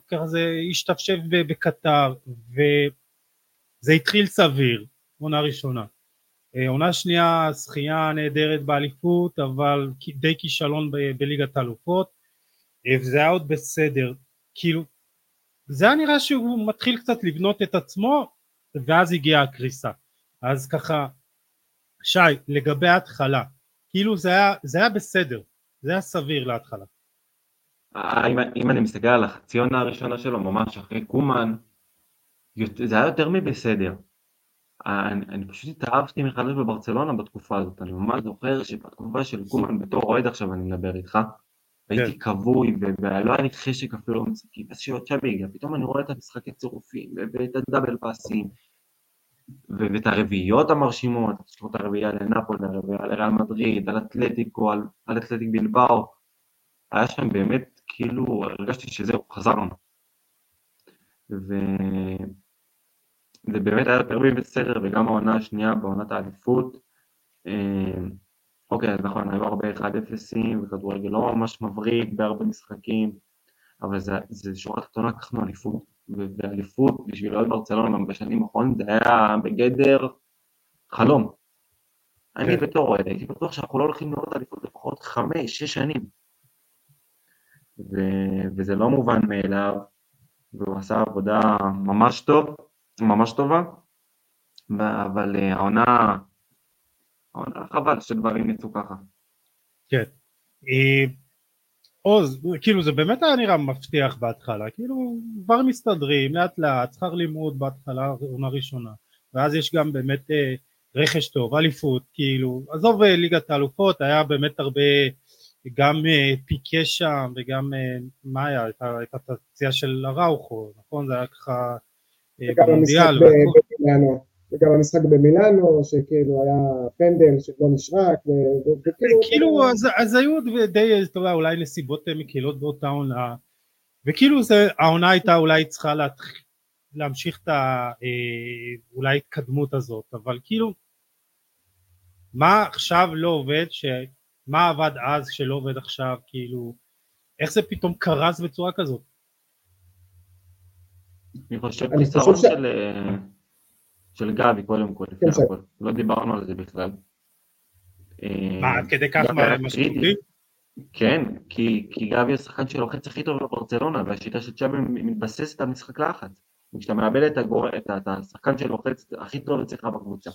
כזה השתפשף בקטר, וזה התחיל סביר, עונה ראשונה. עונה שנייה, שחייה נהדרת באליפות, אבל די כישלון ב- בליגת האלופות, וזה היה עוד בסדר, כאילו, זה היה נראה שהוא מתחיל קצת לבנות את עצמו, ואז הגיעה הקריסה. אז ככה, שי, לגבי ההתחלה, כאילו זה היה, זה היה בסדר, זה היה סביר להתחלה. אם, אם אני מסתכל על החציון הראשונה שלו, ממש אחרי קומן, זה היה יותר מבסדר. אני, אני פשוט התאהבתי מחדש בברצלונה בתקופה הזאת, אני ממש זוכר שבתקופה של קומן, בתור רועד עכשיו אני מדבר איתך, הייתי כבוי, ולא היה לי חשק אפילו מצחקי, ואז שעוד שבי, פתאום אני רואה את המשחקי צירופים, ואת הדאבל פאסים, ואת הרביעיות המרשימות, את הרביעייה לנאפולי, הרביעייה לריאל מדריד, על אתלטיקו, על אתלטיק בלבאו, היה שם באמת, כאילו, הרגשתי שזהו, חזרנו. וזה באמת היה יותר בסדר, וגם העונה השנייה, בעונת העדיפות, אוקיי, אז נכון, היו הרבה אחד אפסים, וכדורגל לא ממש מבריק בהרבה משחקים, אבל זה, זה שורה תחתונה, לקחנו אליפות, ואליפות בשביל להיות ברצלונה בשנים האחרונות, זה היה בגדר חלום. כן. אני בתור רואה, הייתי בטוח שאנחנו לא הולכים לראות אליפות לפחות חמש, שש שנים, ו, וזה לא מובן מאליו, והוא עשה עבודה ממש טוב, ממש טובה, אבל העונה, חבל שדברים יצאו ככה. כן. עוז, כאילו זה באמת היה נראה מבטיח בהתחלה, כאילו כבר מסתדרים, לאט לאט, שכר לימוד בהתחלה, עונה ראשונה, ואז יש גם באמת רכש טוב, אליפות, כאילו, עזוב ליגת האלופות, היה באמת הרבה, גם פיקה שם, וגם, מה היה, הייתה תציאה של הראוכו, נכון? זה היה ככה במונדיאל. וגם המשחק במילאנו, שכאילו היה פנדל שלא נשרק, וכאילו... כאילו, אז היו די, אולי נסיבות מקהילות באותה עונה, וכאילו העונה הייתה אולי צריכה להמשיך את ההתקדמות הזאת, אבל כאילו, מה עכשיו לא עובד, מה עבד אז שלא עובד עכשיו, כאילו, איך זה פתאום קרס בצורה כזאת? אני חושב כיסרון של... של גבי קודם כל, לא דיברנו על זה בכלל. מה, כדי כך משמעותי? כן, כי גבי השחקן שלו חץ הכי טוב בברצלונה, והשיטה של צ'אבי מתבססת על משחק לחץ. כשאתה מאבד את השחקן שלו חץ הכי טוב אצלך בקבוצה.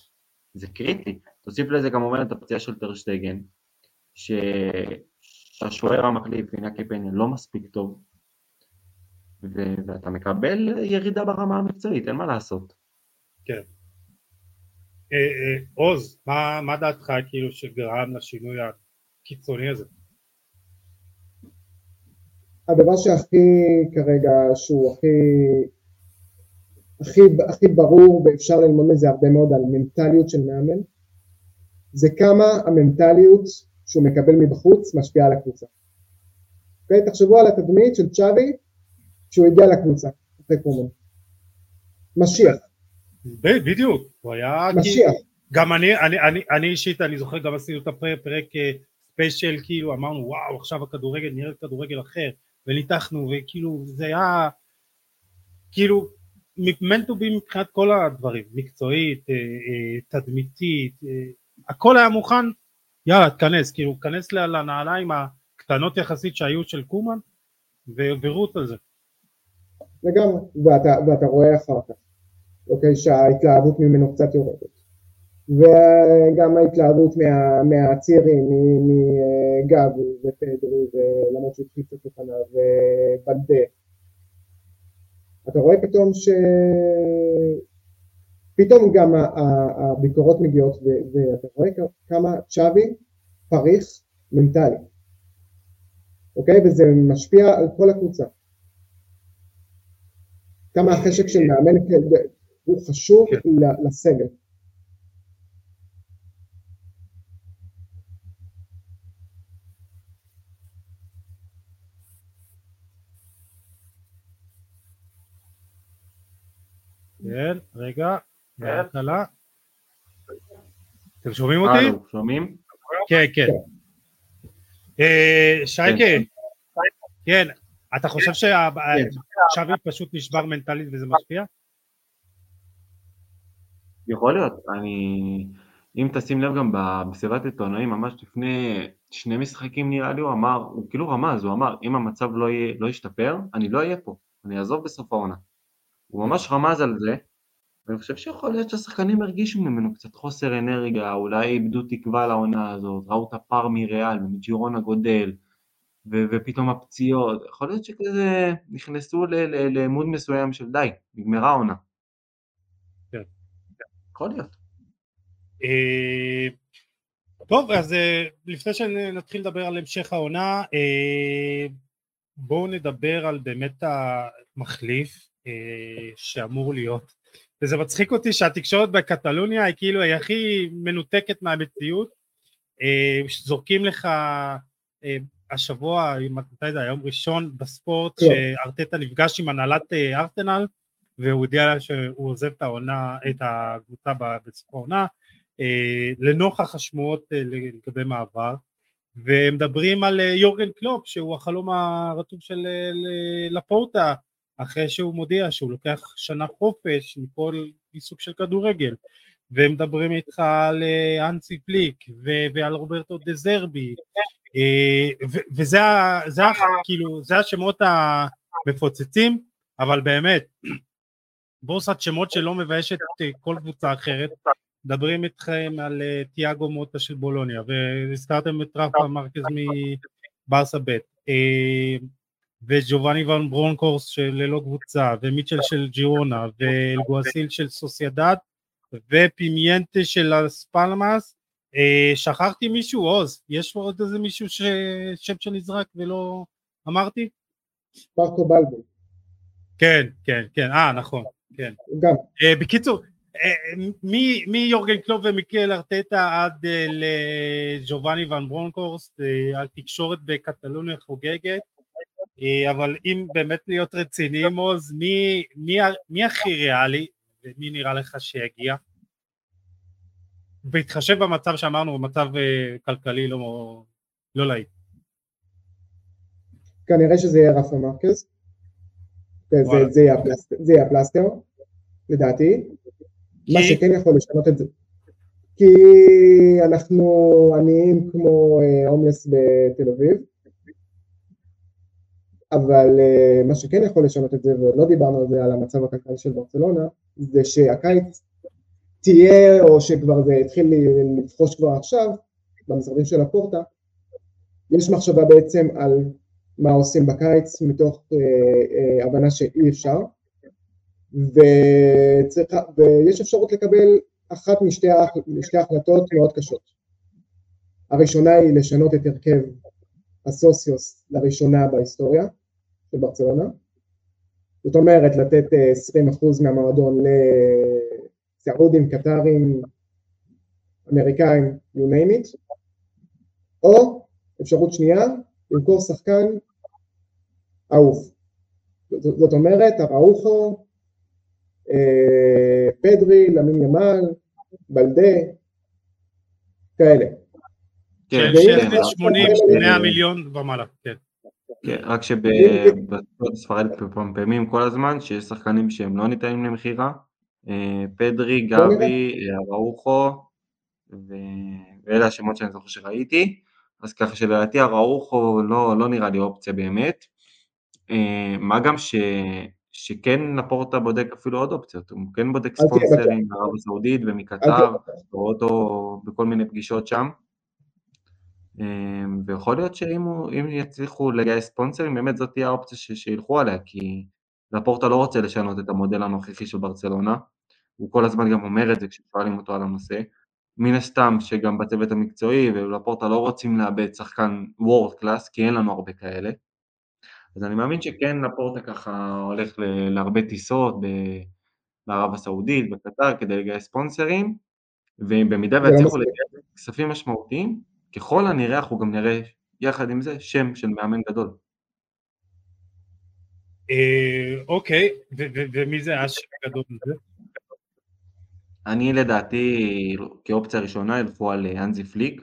זה קריטי. תוסיף לזה גם אומר את הפציעה של טר שטגן, שהשוער המחליף, אינאקי פניה, לא מספיק טוב, ואתה מקבל ירידה ברמה המקצועית, אין מה לעשות. כן. עוז, מה דעתך כאילו שגרם לשינוי הקיצוני הזה? הדבר שהכי כרגע, שהוא הכי ברור ואפשר ללמוד מזה הרבה מאוד על מנטליות של מאמן, זה כמה המנטליות שהוא מקבל מבחוץ משפיעה על הקבוצה. תחשבו על התדמית של צ'אבי כשהוא הגיע לקבוצה, משיח. בדיוק, הוא היה... משיח, גם אני, אני, אני, אני אישית, אני זוכר, גם עשינו את הפרק ספיישל, כאילו, אמרנו, וואו, עכשיו הכדורגל, נראה כדורגל אחר, וניתחנו, וכאילו, זה היה, כאילו, meant to be מבחינת כל הדברים, מקצועית, תדמיתית, הכל היה מוכן, יאללה, תכנס, כאילו, תכנס לנעליים הקטנות יחסית שהיו של קומן, ובירות על זה. לגמרי, ואתה, ואתה רואה אחר כך, אוקיי, שההתלהבות ממנו קצת יורדת. וגם ההתלהבות מה, מהצירים, מגבי ופדרי, ולמרות שהתחיל קצת לפנה, ובלדה. אתה רואה פתאום ש... פתאום גם הביקורות מגיעות, ואתה רואה כמה צ'אבי פריך מנטלי. אוקיי? וזה משפיע על כל הקבוצה. כמה החשק של מאמן הוא חשוב לסגל. כן, רגע, בהתחלה. אתם שומעים אותי? שומעים? כן, כן. שייקה, כן, אתה חושב ששבי פשוט נשבר מנטלית וזה משפיע? יכול להיות, אני... אם תשים לב גם בסביבת עיתונאים, ממש לפני שני משחקים נראה לי, הוא אמר, הוא כאילו רמז, הוא אמר, אם המצב לא ישתפר, אני לא אהיה פה, אני אעזוב בסוף העונה. הוא ממש רמז על זה, ואני חושב שיכול להיות שהשחקנים הרגישו ממנו קצת חוסר אנרגיה, אולי איבדו תקווה לעונה הזאת, ראו את הפער מריאל ומג'ירונה גודל, ו- ופתאום הפציעות, יכול להיות שכזה נכנסו לעמוד מסוים של די, נגמרה העונה. כן. יכול להיות. טוב, אז לפני שנתחיל לדבר על המשך העונה, בואו נדבר על באמת המחליף, שאמור להיות, וזה מצחיק אותי שהתקשורת בקטלוניה היא כאילו היא הכי מנותקת מהמציאות, זורקים לך השבוע, מתי זה היום ראשון בספורט, שארטטה נפגש עם הנהלת ארסנל, והוא הודיע שהוא עוזב את העונה, את הקבוצה בסוף העונה, לנוכח השמועות לגבי מעבר, והם מדברים על יורגן קלופ, שהוא החלום הרטוב של לפורטה, אחרי שהוא מודיע שהוא לוקח שנה חופש מכל עיסוק של כדורגל, והם מדברים איתך על האנסי פליק ועל רוברטו דה זרבי, וזה כאילו, זה השמות המפוצצים, אבל באמת, בורסת שמות שלא מביישת כל קבוצה אחרת, מדברים איתכם על תיאגו מוטה של בולוניה, והזכרתם את רפה מרקז מברסה בית, וג'ובני ון ברונקורס של לא קבוצה, ומיצ'ל של ג'ירונה, ואלגואסיל של סוסיידד, ופימיינטה של הספלמאס, שכחתי מישהו, עוז, יש עוד איזה מישהו שם שנזרק ולא אמרתי? מרקו בלדי. כן, כן, כן, אה, נכון, כן. גם. בקיצור, מיורגן קלופ ומיקל ארטטה עד לג'ובני ון ברונקורס, התקשורת בקטלוניה חוגגת, אבל אם באמת להיות רציניים, אז מי, מי, מי הכי ריאלי, ומי נראה לך שיגיע? בהתחשב במצב שאמרנו, במצב כלכלי לא, לא להיט. כנראה שזה יהיה רפה מרקז, זה, זה יהיה הפלסטר, זה יהיה הפלסטר, לדעתי. כי... מה שכן יכול לשנות את זה. כי אנחנו עניים כמו הומלס בתל אביב, אבל uh, מה שכן יכול לשנות את זה, ולא דיברנו על זה, על המצב הכלכלי של ברצלונה, זה שהקיץ תהיה, או שכבר זה התחיל לבחוש כבר עכשיו, במשרדים של הפורטה, יש מחשבה בעצם על מה עושים בקיץ, מתוך uh, uh, הבנה שאי אפשר, וצריך, ויש אפשרות לקבל אחת משתי, משתי החלטות מאוד קשות. הראשונה היא לשנות את הרכב הסוציוס לראשונה בהיסטוריה, של ברצלונה. זאת אומרת, לתת עשרים אחוז מהמועדון לסעודים, קטרים, אמריקאים, you name it. או, אפשרות שנייה, למכור שחקן אהוב. זאת אומרת, אראוחו, פדרי, למין ימל, בלדה, כאלה. כן, שמונים, מאה מיליון ומעלה, כן. כן, רק שבספרד פמפמים כל הזמן, שיש שחקנים שהם לא ניתנים למחירה, פדרי, גבי, אראוחו, ואלה השמות שאני זוכר שראיתי, אז ככה שלדעתי אראוחו לא נראה לי אופציה באמת, מה גם ש... שכן לפורטה בודק אפילו עוד אופציות, הוא כן בודק ספונסרים מערב הסעודית ומקטר, אותו בכל מיני פגישות שם, ויכול להיות שאם יצליחו לגייס ספונסרים, באמת זאת תהיה האופציה שילכו עליה, כי לפורטה לא רוצה לשנות את המודל הנוכחי של ברצלונה, הוא כל הזמן גם אומר את זה כששואלים אותו על הנושא, מן הסתם שגם בצוות המקצועי ולפורטה לא רוצים לאבד שחקן וורד קלאס, כי אין לנו הרבה כאלה, אז אני מאמין שכן לפורטה ככה הולך להרבה טיסות בערב הסעודית, בקטר, כדי לגייס ספונסרים, ובמידה ויצליחו לגייס כספים משמעותיים, ככל הנראה אנחנו גם נראה יחד עם זה שם של מאמן גדול. אוקיי, ומי זה השם הגדול הזה? אני לדעתי כאופציה ראשונה ילכו על הנזי פליק,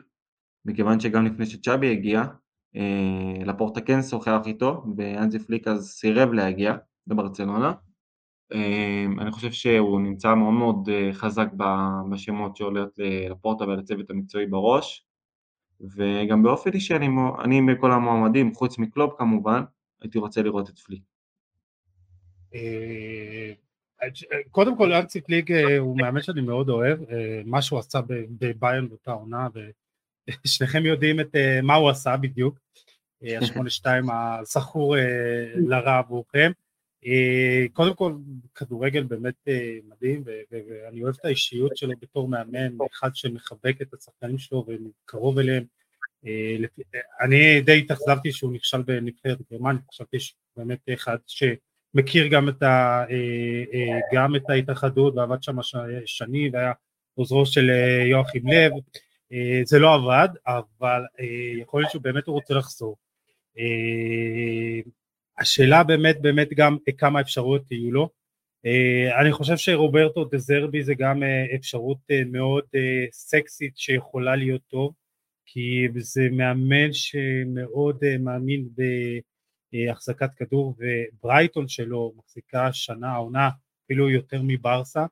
מכיוון שגם לפני שצ'אבי הגיע, לפורטה כן שוחח איתו, והנזי פליק אז סירב להגיע לברצלונה. אני חושב שהוא נמצא מאוד מאוד חזק בשמות שעולות לפורטה ולצוות המקצועי בראש, וגם באופן אישי אני מכל המועמדים, חוץ מקלופ כמובן, הייתי רוצה לראות את פליק. קודם כל, הנזי פליק הוא מאמן שאני מאוד אוהב, מה שהוא עשה בביירן באותה עונה, שניכם יודעים את מה הוא עשה בדיוק, ה-שמונים ושתיים הזכור לרע עבורכם, קודם כל כדורגל באמת מדהים, ואני אוהב את האישיות שלו בתור מאמן, אחד שמחבק את השחקנים שלו וקרוב אליהם, אני די התאכזבתי שהוא נכשל בנבחרת גרמניה, חשבתי שהוא באמת אחד שמכיר גם את ההתאחדות, ועבד שם שני, והיה עוזרו של יואכים לב, זה לא עבד, אבל יכול להיות שהוא באמת רוצה לחזור. השאלה באמת, באמת גם כמה אפשרויות יהיו לו. אני חושב שרוברטו דה זרבי זה גם אפשרות מאוד סקסית שיכולה להיות טוב, כי זה מאמן שמאוד מאמין בהחזקת כדור, וברייטון שלו מחזיקה שנה עונה אפילו יותר מברסה,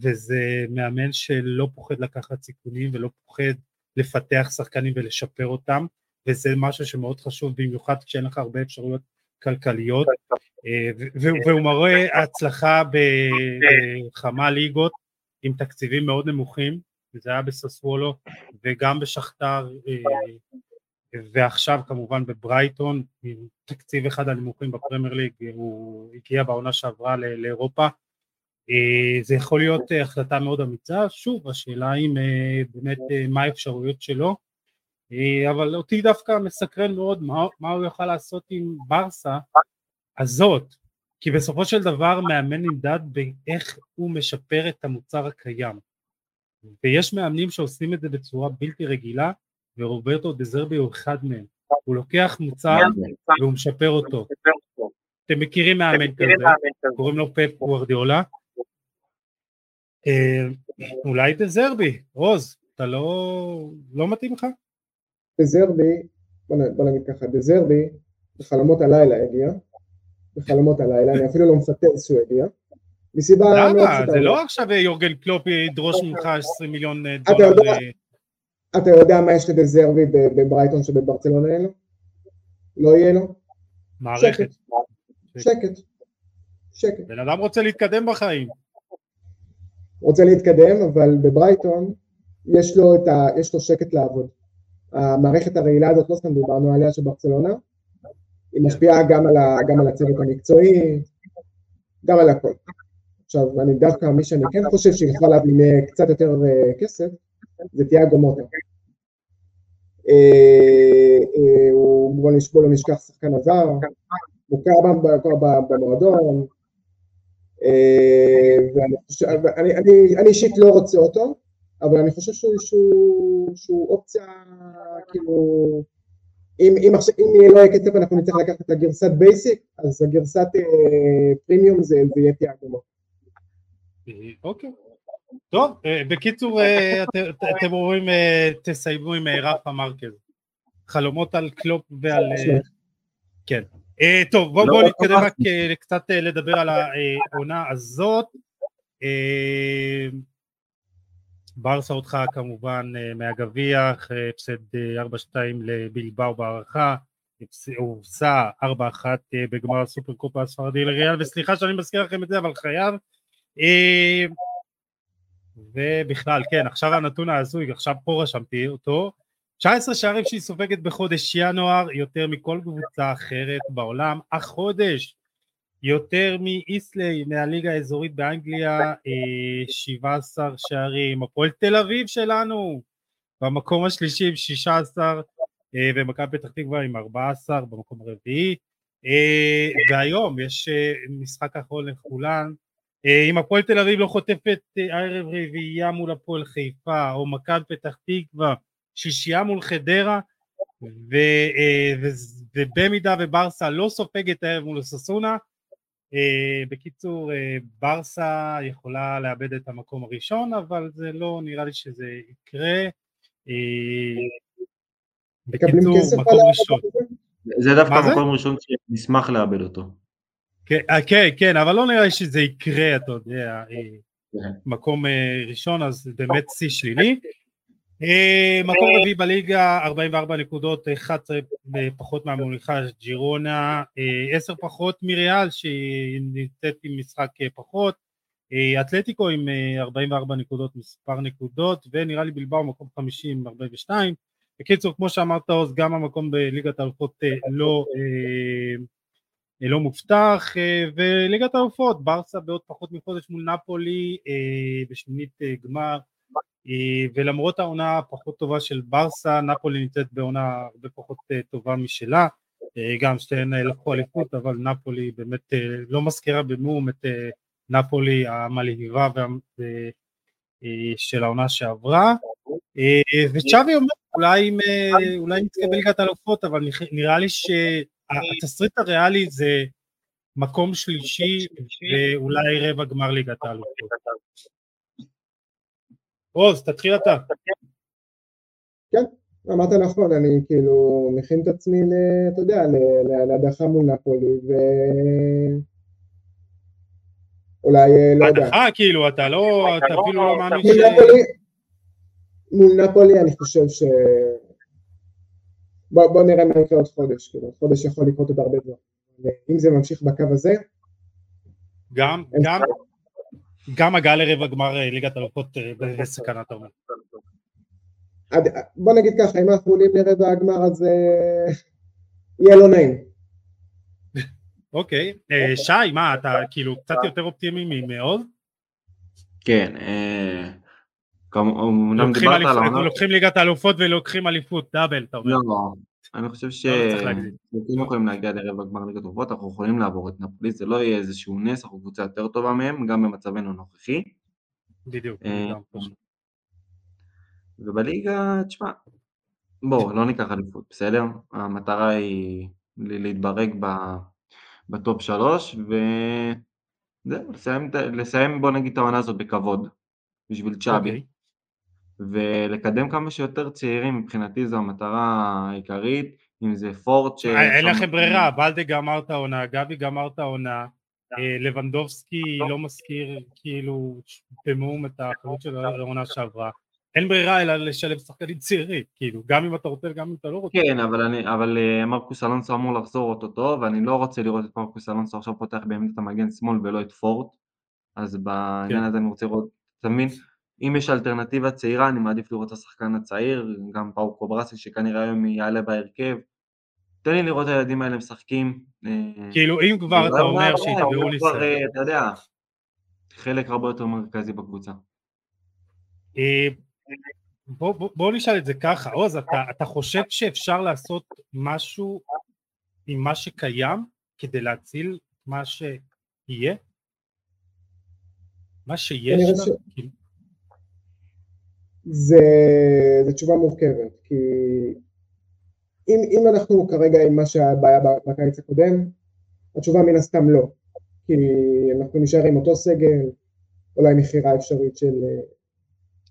וזה מאמן שלא פוחד לקחת סיכונים ולא פוחד לפתח שחקנים ולשפר אותם, וזה משהו שמאוד חשוב במיוחד כשאין לך הרבה אפשרויות כלכליות, והוא מראה הצלחה בכמה ליגות עם תקציבים מאוד נמוכים, וזה היה בססוולו וגם בשכתר, ועכשיו כמובן בברייטון, עם תקציב אחד הנמוכים בפרמייר ליג, הוא הגיע בעונה שעברה לאירופה, זה יכול להיות החלטה מאוד אמיצה, שוב השאלה היא באמת מה האפשרויות שלו, אבל אותי דווקא מסקרן מאוד מה, מה הוא יוכל לעשות עם ברסה הזאת, כי בסופו של דבר מאמן נמדד באיך הוא משפר את המוצר הקיים, ויש מאמנים שעושים את זה בצורה בלתי רגילה, ורוברטו דה זרבי הוא אחד מהם, הוא לוקח מוצר והוא משפר אותו, אתם מכירים מאמן כזה, קוראים לו פפ גוארדיולה, אולי דה זרבי, רוז, אתה לא מתאים לך? דה זרבי, בוא נגיד ככה, דה זרבי, בחלומות הלילה הגיע, בחלומות הלילה, אני אפילו לא מפטס שהוא הגיע, מסיבה... למה? זה לא עכשיו יורגן קלופ ידרוש ממך עשרים מיליון דולר... אתה יודע מה יש לדה זרבי בברייטון שבברצלונה אין לו? לא יהיה לו? מערכת. שקט, שקט. בן אדם רוצה להתקדם בחיים. רוצה להתקדם, אבל בברייטון יש לו, את ה, יש לו שקט לעבוד. המערכת הרעילה הזאת, לא סתם דיברנו עליה שברצלונה, היא משפיעה גם על, ה, גם על הצוות המקצועי, גם על הכל. עכשיו, אני דווקא מי שאני כן חושב שיכול עליו עם קצת יותר כסף, זה תיאגו מוטה. הוא בוא נשבור, לא נשכח שחקן עזר, מוכר במועדון, ואני אישית לא רוצה אותו, אבל אני חושב שהוא אופציה, כאילו, אם לא יהיה כסף אנחנו נצטרך לקחת את הגרסת בייסיק, אז הגרסת פרימיום זה יהיה תיאגו. אוקיי, טוב, בקיצור, אתם רואים, תסיימו עם רפה מרקז. חלומות על קלופ ועל... כן. טוב, בואו נתקדם רק קצת לדבר על העונה הזאת. ברסה אותך כמובן מהגביע, הפסד ארבע שתיים לבילבאו בהערכה, הופסה ארבע אחת בגמר הסופר קופה הספרדי לריאל, וסליחה שאני מזכיר לכם את זה, אבל חייב. ובכלל, כן, עכשיו הנתון העזוי, עכשיו פה רשמתי אותו, תשע עשרה שערים שהיא סופגת בחודש ינואר, יותר מכל קבוצה אחרת בעולם, החודש יותר מאיסלי, מהליגה האזורית באנגליה, שבעה עשר שערים, הפועל תל אביב שלנו, במקום השלישי עם שישה עשר, ומכבי פתח תקווה עם ארבעה עשר, במקום הרביעי, והיום יש משחק אחרון לכולן, אם הפועל תל אביב לא חוטפת הערב רביעייה מול הפועל חיפה, או מכבי פתח תקווה, שישייה מול חדרה, ובמידה וברסה לא סופגת הערב מול ססונה, בקיצור, ברסה יכולה לאבד את המקום הראשון, אבל זה לא נראה לי שזה יקרה. בקיצור, מקום ראשון. זה דווקא מקום ראשון שנשמח לאבד אותו. כן, כן, אבל לא נראה לי שזה יקרה, אתה יודע, מקום ראשון, אז באמת סי שלילי. מקום רביעי בליגה, ארבעים וארבע נקודות, אחת עשרה פחות מהמוליכה ג'ירונה, עשר פחות מריאל שהיא נמצאת עם משחק פחות, אתלטיקו עם ארבעים וארבע נקודות, מספר נקודות, ונראה לי בלבאו מקום חמישים, ארבעים ושתיים, בקיצור כמו שאמרת עוז, גם המקום בליגת האלופות לא, לא מובטח, וליגת האלופות, ברסה בעוד פחות מחודש מול נפולי, בשמינית גמר, ולמרות העונה פחות טובה של ברסה, נפולי נמצאת בעונה הרבה פחות טובה משלה, גם שתיהן לקחו אליפות, אבל נפולי באמת לא מזכירה במום את נפולי המלהיבה של העונה שעברה, וצ'אבי אומר, אולי, אולי נתקבל ליגת האלופות, אבל נראה לי שהתסריט הריאלי זה מקום שלישי, ואולי רבע גמר ליגת האלופות. עוז, תתחיל אתה. כן, אמרת נכון, אני כאילו מכין את עצמי, אתה יודע, להדחה מול נפולי, ואולי לא יודע. הדחה כאילו, אתה לא, אתה אפילו לא מאמין ש... מול נפולי אני חושב ש... בואו נראה מה יקרה עוד חודש, כאילו, חודש יכול לקרות עוד הרבה דברים. אם זה ממשיך בקו הזה... גם, גם... גם הגעה לרבע גמר ליגת האלופות בסכנה, אתה אומר. בוא נגיד ככה, אם אנחנו עולים לרבע הגמר, אז יהיה לא נעים. אוקיי, שי, מה, אתה כאילו קצת יותר אופטימי מאוד? כן, אמנם דיברת על העונה. לוקחים ליגת האלופות ולוקחים אליפות, דאבל, אתה אומר. לא, לא, אני חושב שאנחנו לא יכולים להגיע לרבע גמר ליגת האלופות, אנחנו יכולים לעבור את נפולי, זה לא יהיה איזשהו נס, אנחנו קבוצה יותר טובה מהם, גם במצבנו הנוכחי. בדיוק. ובליגה, תשמע, בואו, לא ניקח אליפות, בסדר? המטרה היא להתברג בטופ שלוש, ולסיים, בוא נגיד, את העונה הזאת בכבוד, בשביל צ'אבי. ולקדם כמה שיותר צעירים, מבחינתי זו המטרה העיקרית, אם זה פורט ש... אין לכם ברירה, בלדה גמר את העונה, גבי גמר את העונה, לבנדובסקי לא מזכיר כאילו במאום את האחרות של העונה שעברה, אין ברירה אלא לשלב שחקנים צעירים, כאילו, גם אם אתה רוצה, גם אם אתה לא רוצה. כן, אבל מרקוס אלונסו אמור לחזור אותו טוב, ואני לא רוצה לראות את מרקוס אלונסו עכשיו פותח באמת את המגן שמאל ולא את פורט, אז בעניין הזה אני רוצה לראות, תמיד, אם יש אלטרנטיבה צעירה, אני מעדיף לראות את השחקן הצעיר, גם פאו קוברסי, שכנראה היום יעלה בהרכב. תן לי לראות את הילדים האלה משחקים. כאילו, אם כבר אתה אומר שהתבעו ניסיון. אתה יודע, חלק הרבה יותר מרכזי בקבוצה. בואו נשאל את זה ככה. עוז, אתה חושב שאפשר לעשות משהו עם מה שקיים, כדי להציל מה שיהיה? מה שיש? זה, זה תשובה מורכבת, כי אם, אם אנחנו כרגע עם מה שהבעיה בקיץ הקודם, התשובה מן הסתם לא, כי אנחנו נשאר עם אותו סגל, אולי מחירה אפשרית של...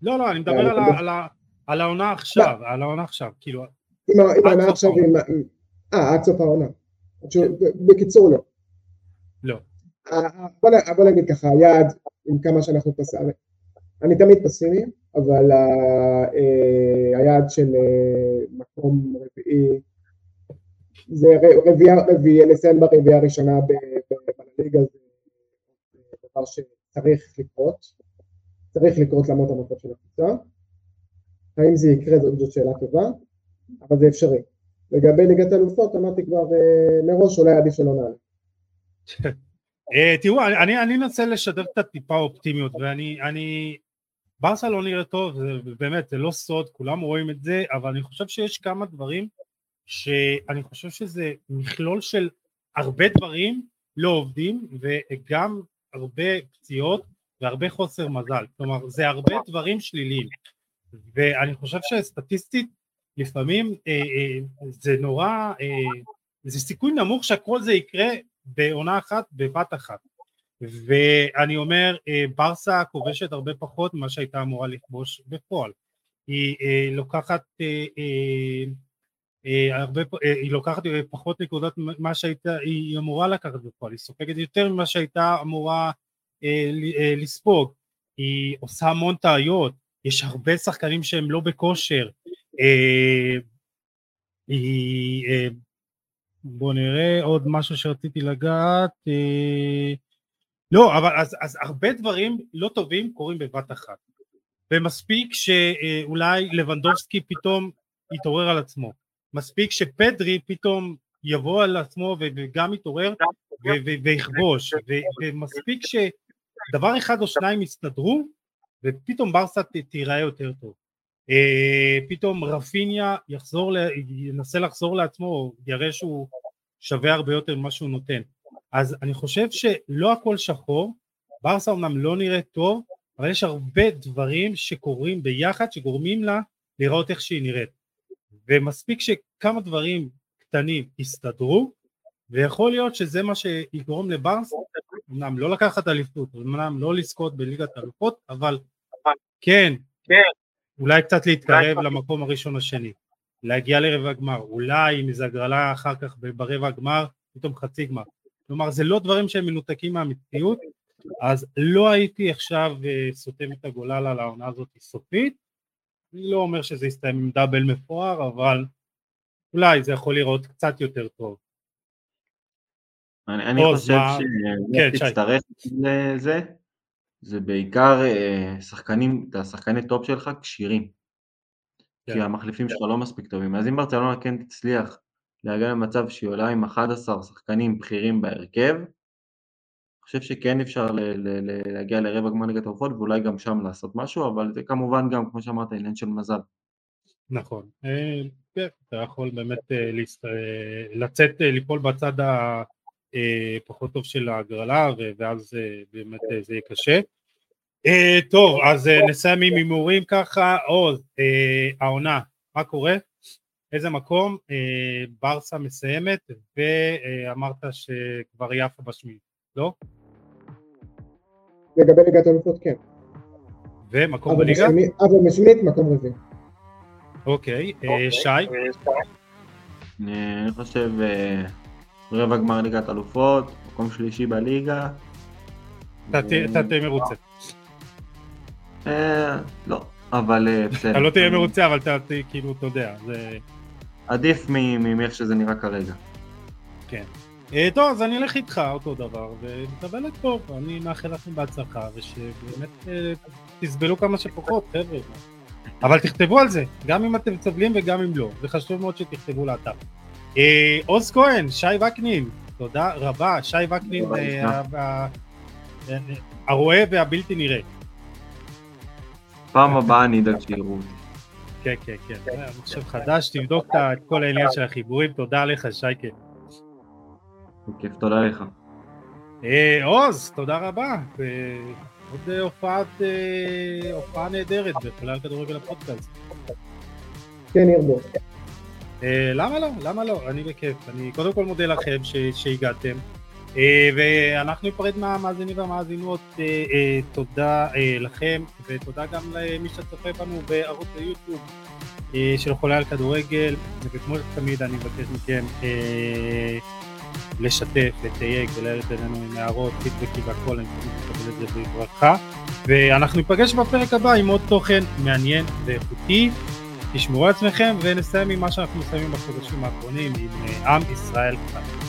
לא, לא, אני מדבר על העונה עכשיו, על העונה עכשיו, כאילו... אם העונה עכשיו היא... אה, עד סוף העונה. בקיצור לא. לא. בוא נגיד ככה, היעד, עם כמה שאנחנו פסימיים, אני תמיד פסימי, אבל היעד של מקום רביעי, זה רביעי, לסיים ברביעי הראשונה בליגה, זה דבר שצריך לקרות, צריך לקרות למרות המצב של הקבוצה, האם זה יקרה זאת שאלה טובה, אבל זה אפשרי. לגבי ליגת אלופות, אמרתי כבר מראש, אולי עדיף שלא נעלה. תראו, אני אנסה לשדר את הטיפה האופטימיות, ואני, ברסה לא נראה טוב, באמת, זה לא סוד, כולם רואים את זה, אבל אני חושב שיש כמה דברים, שאני חושב שזה מכלול של הרבה דברים לא עובדים, וגם הרבה פציעות, והרבה חוסר מזל, כלומר, זה הרבה דברים שליליים, ואני חושב שסטטיסטית, לפעמים אה, אה, זה נורא, אה, זה סיכוי נמוך שהכל זה יקרה, בעונה אחת, בבת אחת, ואני אומר, ברסה כובשת הרבה פחות ממה שהייתה אמורה לכבוש בפועל, היא לוקחת, היא לוקחת פחות נקודות ממה שהייתה, היא אמורה לקחת בפועל, היא סופגת יותר ממה שהייתה אמורה לספוג, היא עושה המון טעויות, יש הרבה שחקנים שהם לא בכושר, היא... בוא נראה עוד משהו שרציתי לגעת, אה, לא, אבל אז, אז הרבה דברים לא טובים קורים בבת אחת, ומספיק שאולי לבנדובסקי פתאום יתעורר על עצמו, מספיק שפדרי פתאום יבוא על עצמו וגם יתעורר ויחבוש, ומספיק שדבר אחד או שניים יסתדרו, ופתאום ברסה תיראה יותר טוב. פתאום רפיניה יחזור, ינסה לחזור לעצמו, יראה שהוא שווה הרבה יותר ממה שהוא נותן. אז אני חושב שלא הכל שחור, ברסה אומנם לא נראה טוב, אבל יש הרבה דברים שקורים ביחד, שגורמים לה לראות איך שהיא נראית. ומספיק שכמה דברים קטנים יסתדרו, ויכול להיות שזה מה שיגרום לברסה, אומנם לא לקחת אליפות, אומנם לא לזכות בליגת אלופות, אבל כן, כן. אולי קצת להתקרב למקום הראשון השני, להגיע לרבע הגמר, אולי אם זה הגרלה אחר כך ברבע הגמר, פתאום חצי גמר. כלומר, זה לא דברים שהם מנותקים מהמציאות, אז לא הייתי עכשיו סותם את הגולל על העונה הזאת סופית, אני לא אומר שזה יסתיים עם דאבל מפואר, אבל אולי זה יכול לראות קצת יותר טוב. אני חושב שתצטרך לזה, זה בעיקר שחקנים, את השחקני טופ שלך כשירים, כי המחליפים שלך לא מספיק טובים, אז אם ברצלונה כן תצליח להגיע למצב שהיא עולה עם אחד עשר שחקנים בכירים בהרכב, אני חושב שכן אפשר להגיע לרבע גמר ליגת האלופות, ואולי גם שם לעשות משהו, אבל זה כמובן גם, כמו שאמרת, עניין של מזל. נכון, אתה יכול באמת לצאת, ליפול בצד ה... פחות טוב של ההגרלה, ואז באמת זה יהיה קשה. טוב, אז נסיים עם הימורים ככה, עוז, העונה, מה קורה? איזה מקום? ברסה מסיימת, ואמרת שכבר יפה בשמי, לא? לגבי ליגת האלופות, כן. ומקום בליגה? אבל משמית, מקום רביעי. אוקיי, שי? אני חושב... רבע גמר ליגת אלופות, מקום שלישי בליגה. אתה תהיה מרוצה. לא, אבל... אתה לא תהיה מרוצה, אבל אתה כאילו, אתה יודע, זה... עדיף ממך שזה נראה כרגע. כן. טוב, אז אני אלך איתך אותו דבר, ומתאבל את פה, אני מאחל לכם בהצלחה, ושבאמת תסבלו כמה שפחות, חבר'ה. אבל תכתבו על זה, גם אם אתם סבלים וגם אם לא, וחשוב מאוד שתכתבו לאתר. עוז כהן, שי וקנין, תודה רבה, שי וקנין הרואה והבלתי נראה. פעם הבאה אני אדאג שיראו. כן, כן, כן, אני חושב חדש, תבדוק את כל העניין של החיבורים, תודה לך שייקה. כיף, תודה לך. עוז, תודה רבה, עוד הופעה נהדרת בכלל כדורגל הפודקאסט. כן, ירבו. למה לא? למה לא? אני בכיף. אני קודם כל מודה לכם שהגעתם. ואנחנו נפרד מהמאזינים והמאזינות, תודה לכם, ותודה גם למי שצופה בנו בערוץ היוטיוב של חולה על כדורגל, וכמו שתמיד אני מבקש מכם לשתף, לתייג, ולהעלות אלינו עם הערות, פידבקים והכל, אני מקבל את זה בברכה, ואנחנו ניפגש בפרק הבא עם עוד תוכן מעניין ואיכותי. תשמרו על עצמכם ונסיים עם מה שאנחנו מסיימים בחודשים האחרונים, עם עם ישראל כאן.